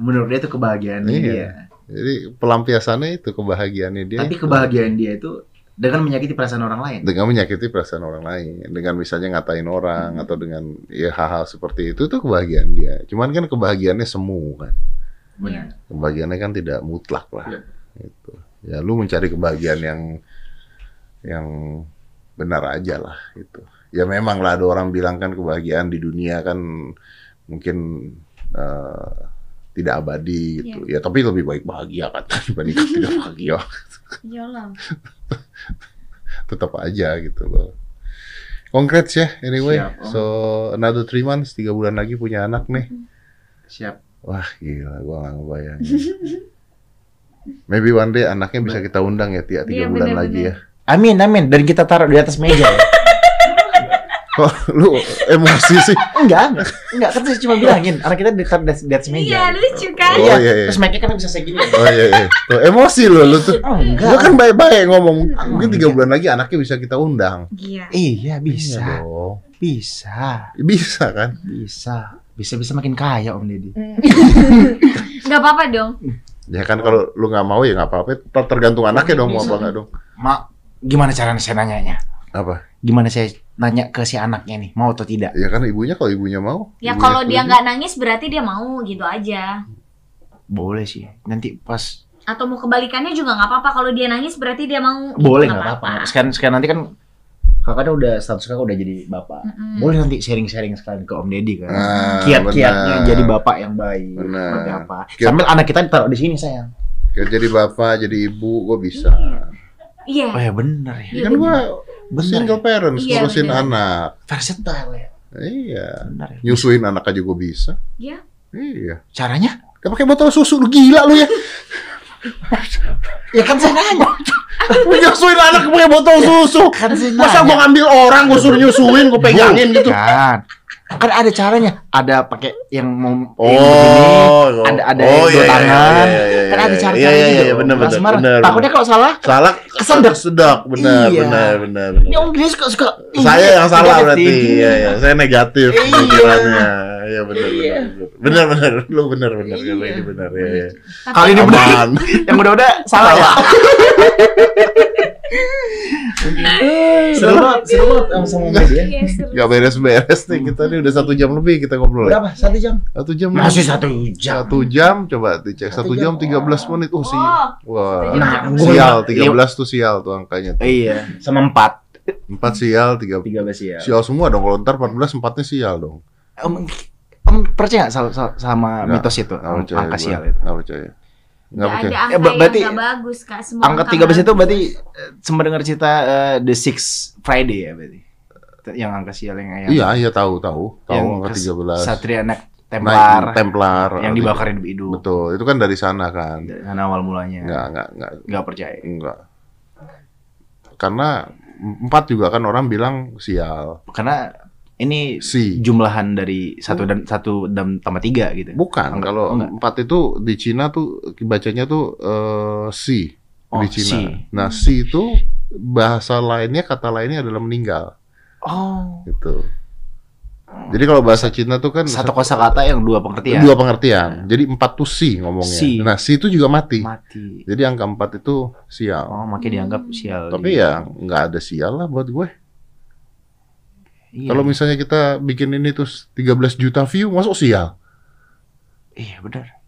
Menurut dia itu kebahagiaannya dia. Jadi pelampiasannya itu kebahagiaannya dia. Tapi kebahagiaan dia itu dengan menyakiti perasaan orang lain. Dengan menyakiti perasaan orang lain, dengan misalnya ngatain orang atau dengan ya hal-hal seperti itu kebahagiaan dia. Cuman kan kebahagiaannya semu kan. Benar. Kebahagiaannya kan tidak mutlak lah. Gitu. Ya lu mencari kebahagiaan yang benar aja lah itu. Ya memang lah ada orang bilang kan kebahagiaan di dunia kan mungkin tidak abadi gitu. Ya tapi lebih baik bahagia kan dibandingkan tidak bahagia. Iyalah. Tetap aja gitu loh. Congrats ya anyway. Siap, so another 3 months, 3 bulan lagi punya anak nih. Siap. Wah gila, gua gak ngebayangin. Maybe one day anaknya bisa kita undang ya tiap 3 bulan lagi ya. Amin, amin. Dan kita taruh di atas meja. Kok lu emosi sih? Enggak. Kan cuma bilangin. Anak kita dekat di atas meja. Iya, lucu kan? Oh, iya. Terus mic-nya kan bisa segini. Oh iya. Tuh, emosi lu tuh. Oh, enggak. Lu kan baik-baik ngomong. Mungkin 3 bulan lagi anaknya bisa kita undang. Iya, bisa. Iya dong. Bisa kan? Bisa makin kaya Om Deddy. Enggak apa-apa dong. Ya kan kalau lu nggak mau ya nggak apa-apa. Tergantung anaknya dong mau apa nggak dong. Mak, gimana caranya saya nanyanya? Apa? Gimana saya nanya ke si anaknya nih mau atau tidak? Ya kan ibunya, kalau ibunya mau. Ya ibunya kalau dia nggak nangis berarti dia mau gitu aja. Boleh sih. Nanti pas. Atau mau kebalikannya juga nggak apa-apa. Kalau dia nangis berarti dia mau. Boleh nggak gitu, apa-apa. Sekarang nanti kan kakaknya udah status kakak udah jadi bapak. Boleh nanti sharing-sharing sekalian ke Om Deddy kan. Kiat-kiatnya jadi bapak yang baik. Seperti apa? Sambil anak kita taruh di sini sayang. Jadi bapak, jadi ibu, gue bisa. Iya. Oh ya benar ya. Kan gue single parents ngurusin anak. Versatile ya. Iya. Benar ya. Nyusuin anak aja gue bisa. Iya. Iya. Caranya? Gak pakai botol susu, lu gila lu ya. Ya kan saya nanya. Nyusuin anak pakai botol susu. Kan masa gue ngambil orang, gue suruh nyusuin, gue pegangin gitu. Kan ada caranya, ada pakai yang mau ada tangan, kan ada caranya gitu. Takutnya kalau salah kesendak, benar. Yang dia suka. Saya yang salah berarti, ya, saya negatif pikirannya, ya benar, lu benar, ya. Kali ini benar, yang udah salah. Seru banget sama media. Gak beres-beres nih kita nih udah 1 jam lebih kita ngobrol. Berapa? 1 jam? 1 jam. Masih 1 jam. 1 jam coba dicek. 1 jam 13 menit. Oh sih. Wah. Sial 13 tuh sial tuh angkanya. Iya. Sama 4 sial 13 sial. Sial semua dong. Kalau ntar 14 4-nya sial dong. Om percaya nggak sama mitos itu? Angka sial itu. Nggak percaya. Gak ada angka berarti, yang gak bagus kak. Semua angka 13 itu berarti sempat dengar cerita The Sixth Friday ya berarti. Yang angka sial yang ayam. Iya tahu angka 13. Satria anak Templar yang dibakarin hidup. Betul, itu kan dari sana kan. Dari sana awal mulanya. Enggak percaya. Enggak. Karena 4 juga kan orang bilang sial. Karena ini jumlahan dari 1 dan 1 tambah 3 gitu. Bukan, kalau 4 itu di Cina tuh bacanya tuh si di Cina. Nah, si itu bahasa lainnya, kata lainnya adalah meninggal. Oh. Gitu. Jadi kalau bahasa Cina tuh kan satu kosakata yang 2 pengertian. 2 pengertian. Jadi 4 tuh si ngomongnya. Si. Nah, si itu juga mati. Jadi angka 4 itu sial. Oh, makanya dianggap sial. Tapi ya nggak ada sial lah buat gue. Iya. Kalau misalnya kita bikin ini terus 13 juta view, masuk sial. Iya benar.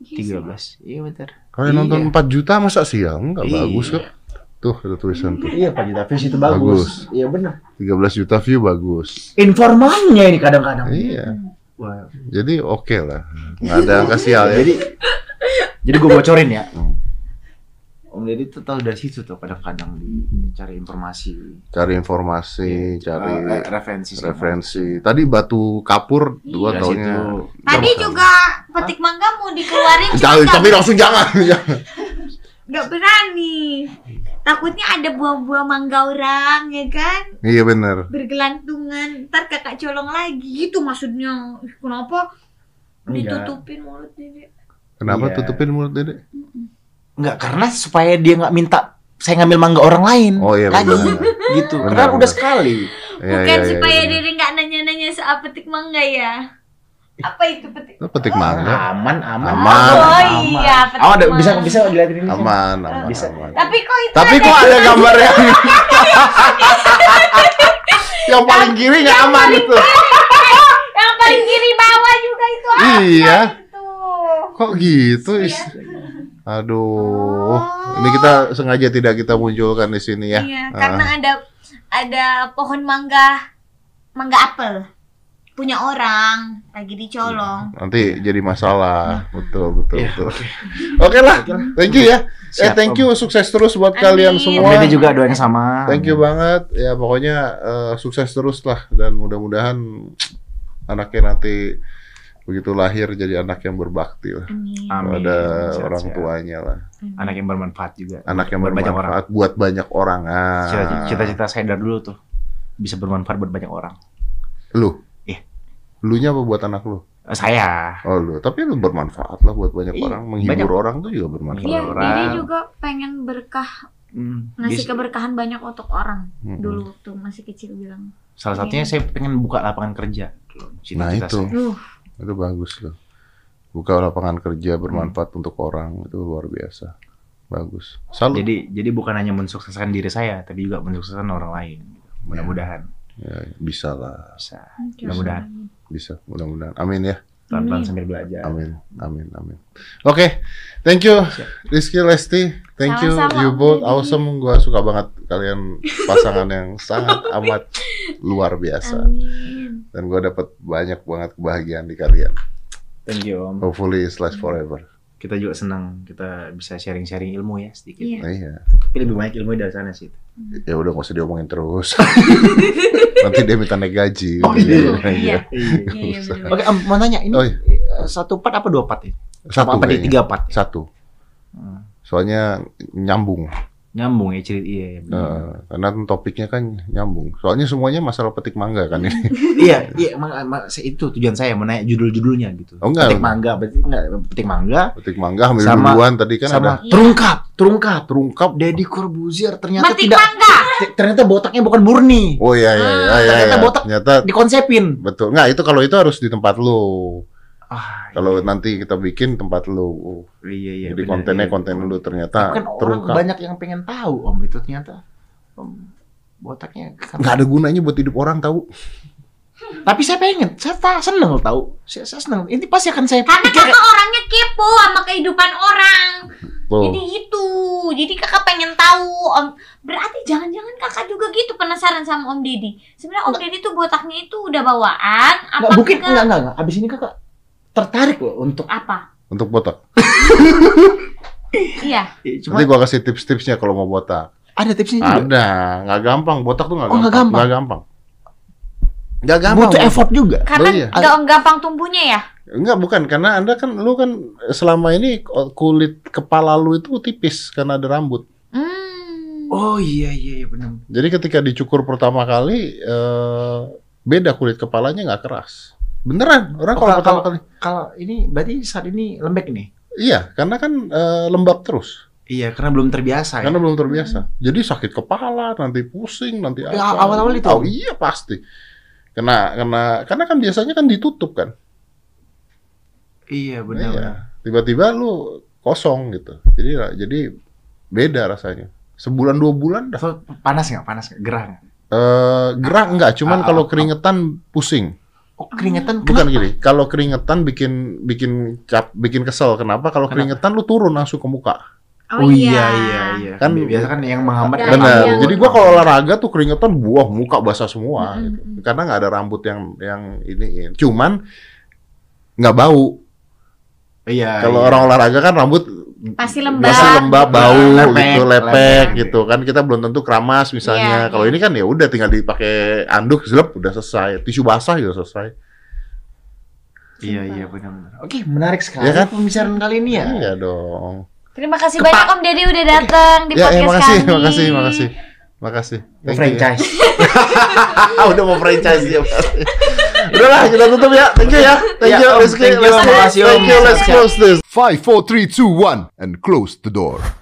13. Iya bentar. Kalian nonton 4 juta masa sih ya? Enggak bagus kok. Tuh ada tulisan tuh. Iya 4 juta views itu bagus. Iya benar. 13 juta view bagus. Informannya ini kadang-kadang. Iya. Wow. Jadi oke lah. Enggak ada angka sial ya. Jadi gue bocorin ya. Om Deddy tuh tahu dari situ tuh kadang-kadang dicari informasi. Cari informasi, cari referensi. Referensi. Tadi batu kapur dua tahunnya. Tadi juga petik mangga mau dikeluarin. Tapi langsung jangan. Nggak berani. Takutnya ada buah-buah mangga orang ya kan? Iya benar. Bergelantungan, ntar kakak colong lagi gitu maksudnya. Kenapa ditutupin mulut Deddy? Kenapa tutupin mulut Deddy? Enggak, karena supaya dia nggak minta saya ngambil mangga orang lain. Oh iya benar. Gitu. Bener, karena bener. Udah sekali. Bukan ya, supaya dia nggak nanya-nanya soal petik mangga ya. Apa itu petik? Petik mangga. Aman. Oh iya, petik. Aman, bisa dilihatin ini. Aman. Bisa. Aman. Tapi kok itu Tapi kok ada gambar yang yang paling kiri nggak aman itu. Yang paling kiri bawah juga itu aman. Iya. Itu. Kok gitu? Aduh, ini kita sengaja tidak kita munculkan di sini ya. Iya, karena ada pohon mangga apel punya orang lagi dicolong. Nanti jadi masalah, betul. Oke lah, thank you ya. Thank you, sukses terus buat kalian semua. Ini juga doa yang sama. Thank you banget ya, pokoknya sukses terus lah dan mudah-mudahan anaknya nanti begitu lahir jadi anak yang berbakti lah. Amin. Ada orang tuanya lah. Anak yang bermanfaat juga. Anak yang bermanfaat buat banyak orang. Cita-cita saya dari dulu tuh bisa bermanfaat buat banyak orang. Lu? Iya. Lunya apa buat anak lu? Saya. Oh lu. Tapi lu bermanfaat lah buat banyak orang. Menghibur orang tuh juga bermanfaat. Iya. Jadi juga pengen berkah. Ngasih keberkahan banyak untuk orang. Dulu waktu masih kecil bilang. Salah satunya saya pengen buka lapangan kerja. Nah itu. Itu bagus loh. Buka lapangan kerja bermanfaat untuk orang, itu luar biasa. Bagus. Salut. Jadi bukan hanya mensukseskan diri saya, tapi juga mensukseskan orang lain. Mudah-mudahan. Ya, bisa lah. Bisa. Mudah-mudahan. Bisa. Mudah-mudahan. Amin ya. Pelan-pelan sambil belajar. Amin. Oke. Thank you Rizky, Lesti. Thank you you both. Awesome. Gua suka banget kalian pasangan yang sangat amat luar biasa. Amin. Dan gua dapat banyak banget kebahagiaan di kalian. Thank you Om. Hopefully it's last forever. Kita juga senang kita bisa sharing-sharing ilmu ya sedikit. Iya. Tapi lebih banyak ilmu dari sana sih. Ya udah nggak usah diomongin terus. Nanti dia minta naik gaji. Oh iya. Oke, mau nanya ini satu part apa dua part ini? Satu apa di tiga part? Satu. Soalnya nyambung ya cerita iya. Karena topiknya kan nyambung. Soalnya semuanya masalah petik mangga kan ini. Iya. Itu tujuan saya mau nanya judul-judulnya gitu. Oh, enggak. Petik mangga. Ambil duluan tadi kan ada. Terungkap. Deddy Corbuzier ternyata ternyata botaknya bukan murni. Oh iya. Ternyata botak dikonsepin. Betul. Enggak, itu kalau itu harus di tempat lo. Kalau nanti kita bikin tempat lu, jadi konten lu ternyata terungkap. Banyak yang pengen tahu Om itu ternyata botaknya nggak ada gunanya buat hidup orang tahu. Tapi saya pengen, saya seneng tahu, saya seneng. Ini pasti akan saya. Karena kakak orangnya kepo sama kehidupan orang. Jadi itu, jadi kakak pengen tahu Om. Berarti jangan-jangan kakak juga gitu penasaran sama Om Deddy. Sebenarnya Om Deddy tuh botaknya itu udah bawaan. Nggak mungkin, nggak. Abis ini kakak tertarik loh untuk apa? Untuk botak. Iya. Nanti gua kasih tips-tipsnya kalau mau botak. Ada tipsnya juga? Ada. Nggak gampang. Botak tuh nggak gampang. Nggak gampang. Butuh effort juga. Karena nggak gampang tumbuhnya ya? Enggak, bukan. Karena anda kan, lu kan selama ini kulit kepala lu itu tipis karena ada rambut. Oh iya benar. Jadi ketika dicukur pertama kali, beda kulit kepalanya nggak keras. Beneran, orang kalau pertama kali. Kalau ini berarti saat ini lembek nih. Iya, karena kan lembab terus. Iya, karena belum terbiasa. Karena belum terbiasa. Jadi sakit kepala, nanti pusing, nanti apa. Awal-awal itu. Oh iya pasti. Karena kan biasanya kan ditutup kan. Iya benar. Iya. Tiba-tiba lu kosong gitu. Jadi beda rasanya. Sebulan 2 bulan dah. Panas nggak? Gerah nggak? Gerah nggak. Cuman kalau keringetan pusing. Oh, keringetan. Bukan kenapa? Gini, kalau keringetan bikin kesel. Kenapa? Kalau keringetan lu turun langsung ke muka. Oh, iya. Kan biasa kan yang menghambat. Benar. Yang... Jadi gua kalau olahraga tuh keringetan buah muka basah semua gitu. Karena nggak ada rambut yang ini. Cuman nggak bau. Iya. Kalau orang olahraga kan rambut pasti lembab, bau gitu, lepek gitu kan. Kita belum tentu keramas misalnya. Kalau ini kan ya udah tinggal dipakai anduk, zlep, udah selesai. Tisu basah juga selesai. Iya, benar-benar. Oke, menarik sekali pembicaraan kali ini ya. Iya dong. Terima kasih banyak Om Deddy udah datang di podcast kami. Terima kasih, makasih. Franchise. Udah mau franchise ya. Udahlah, kita tutup ya. Thank you ya. Thank you. Let's close this. 5, 4, 3, 2, 1 and close the door.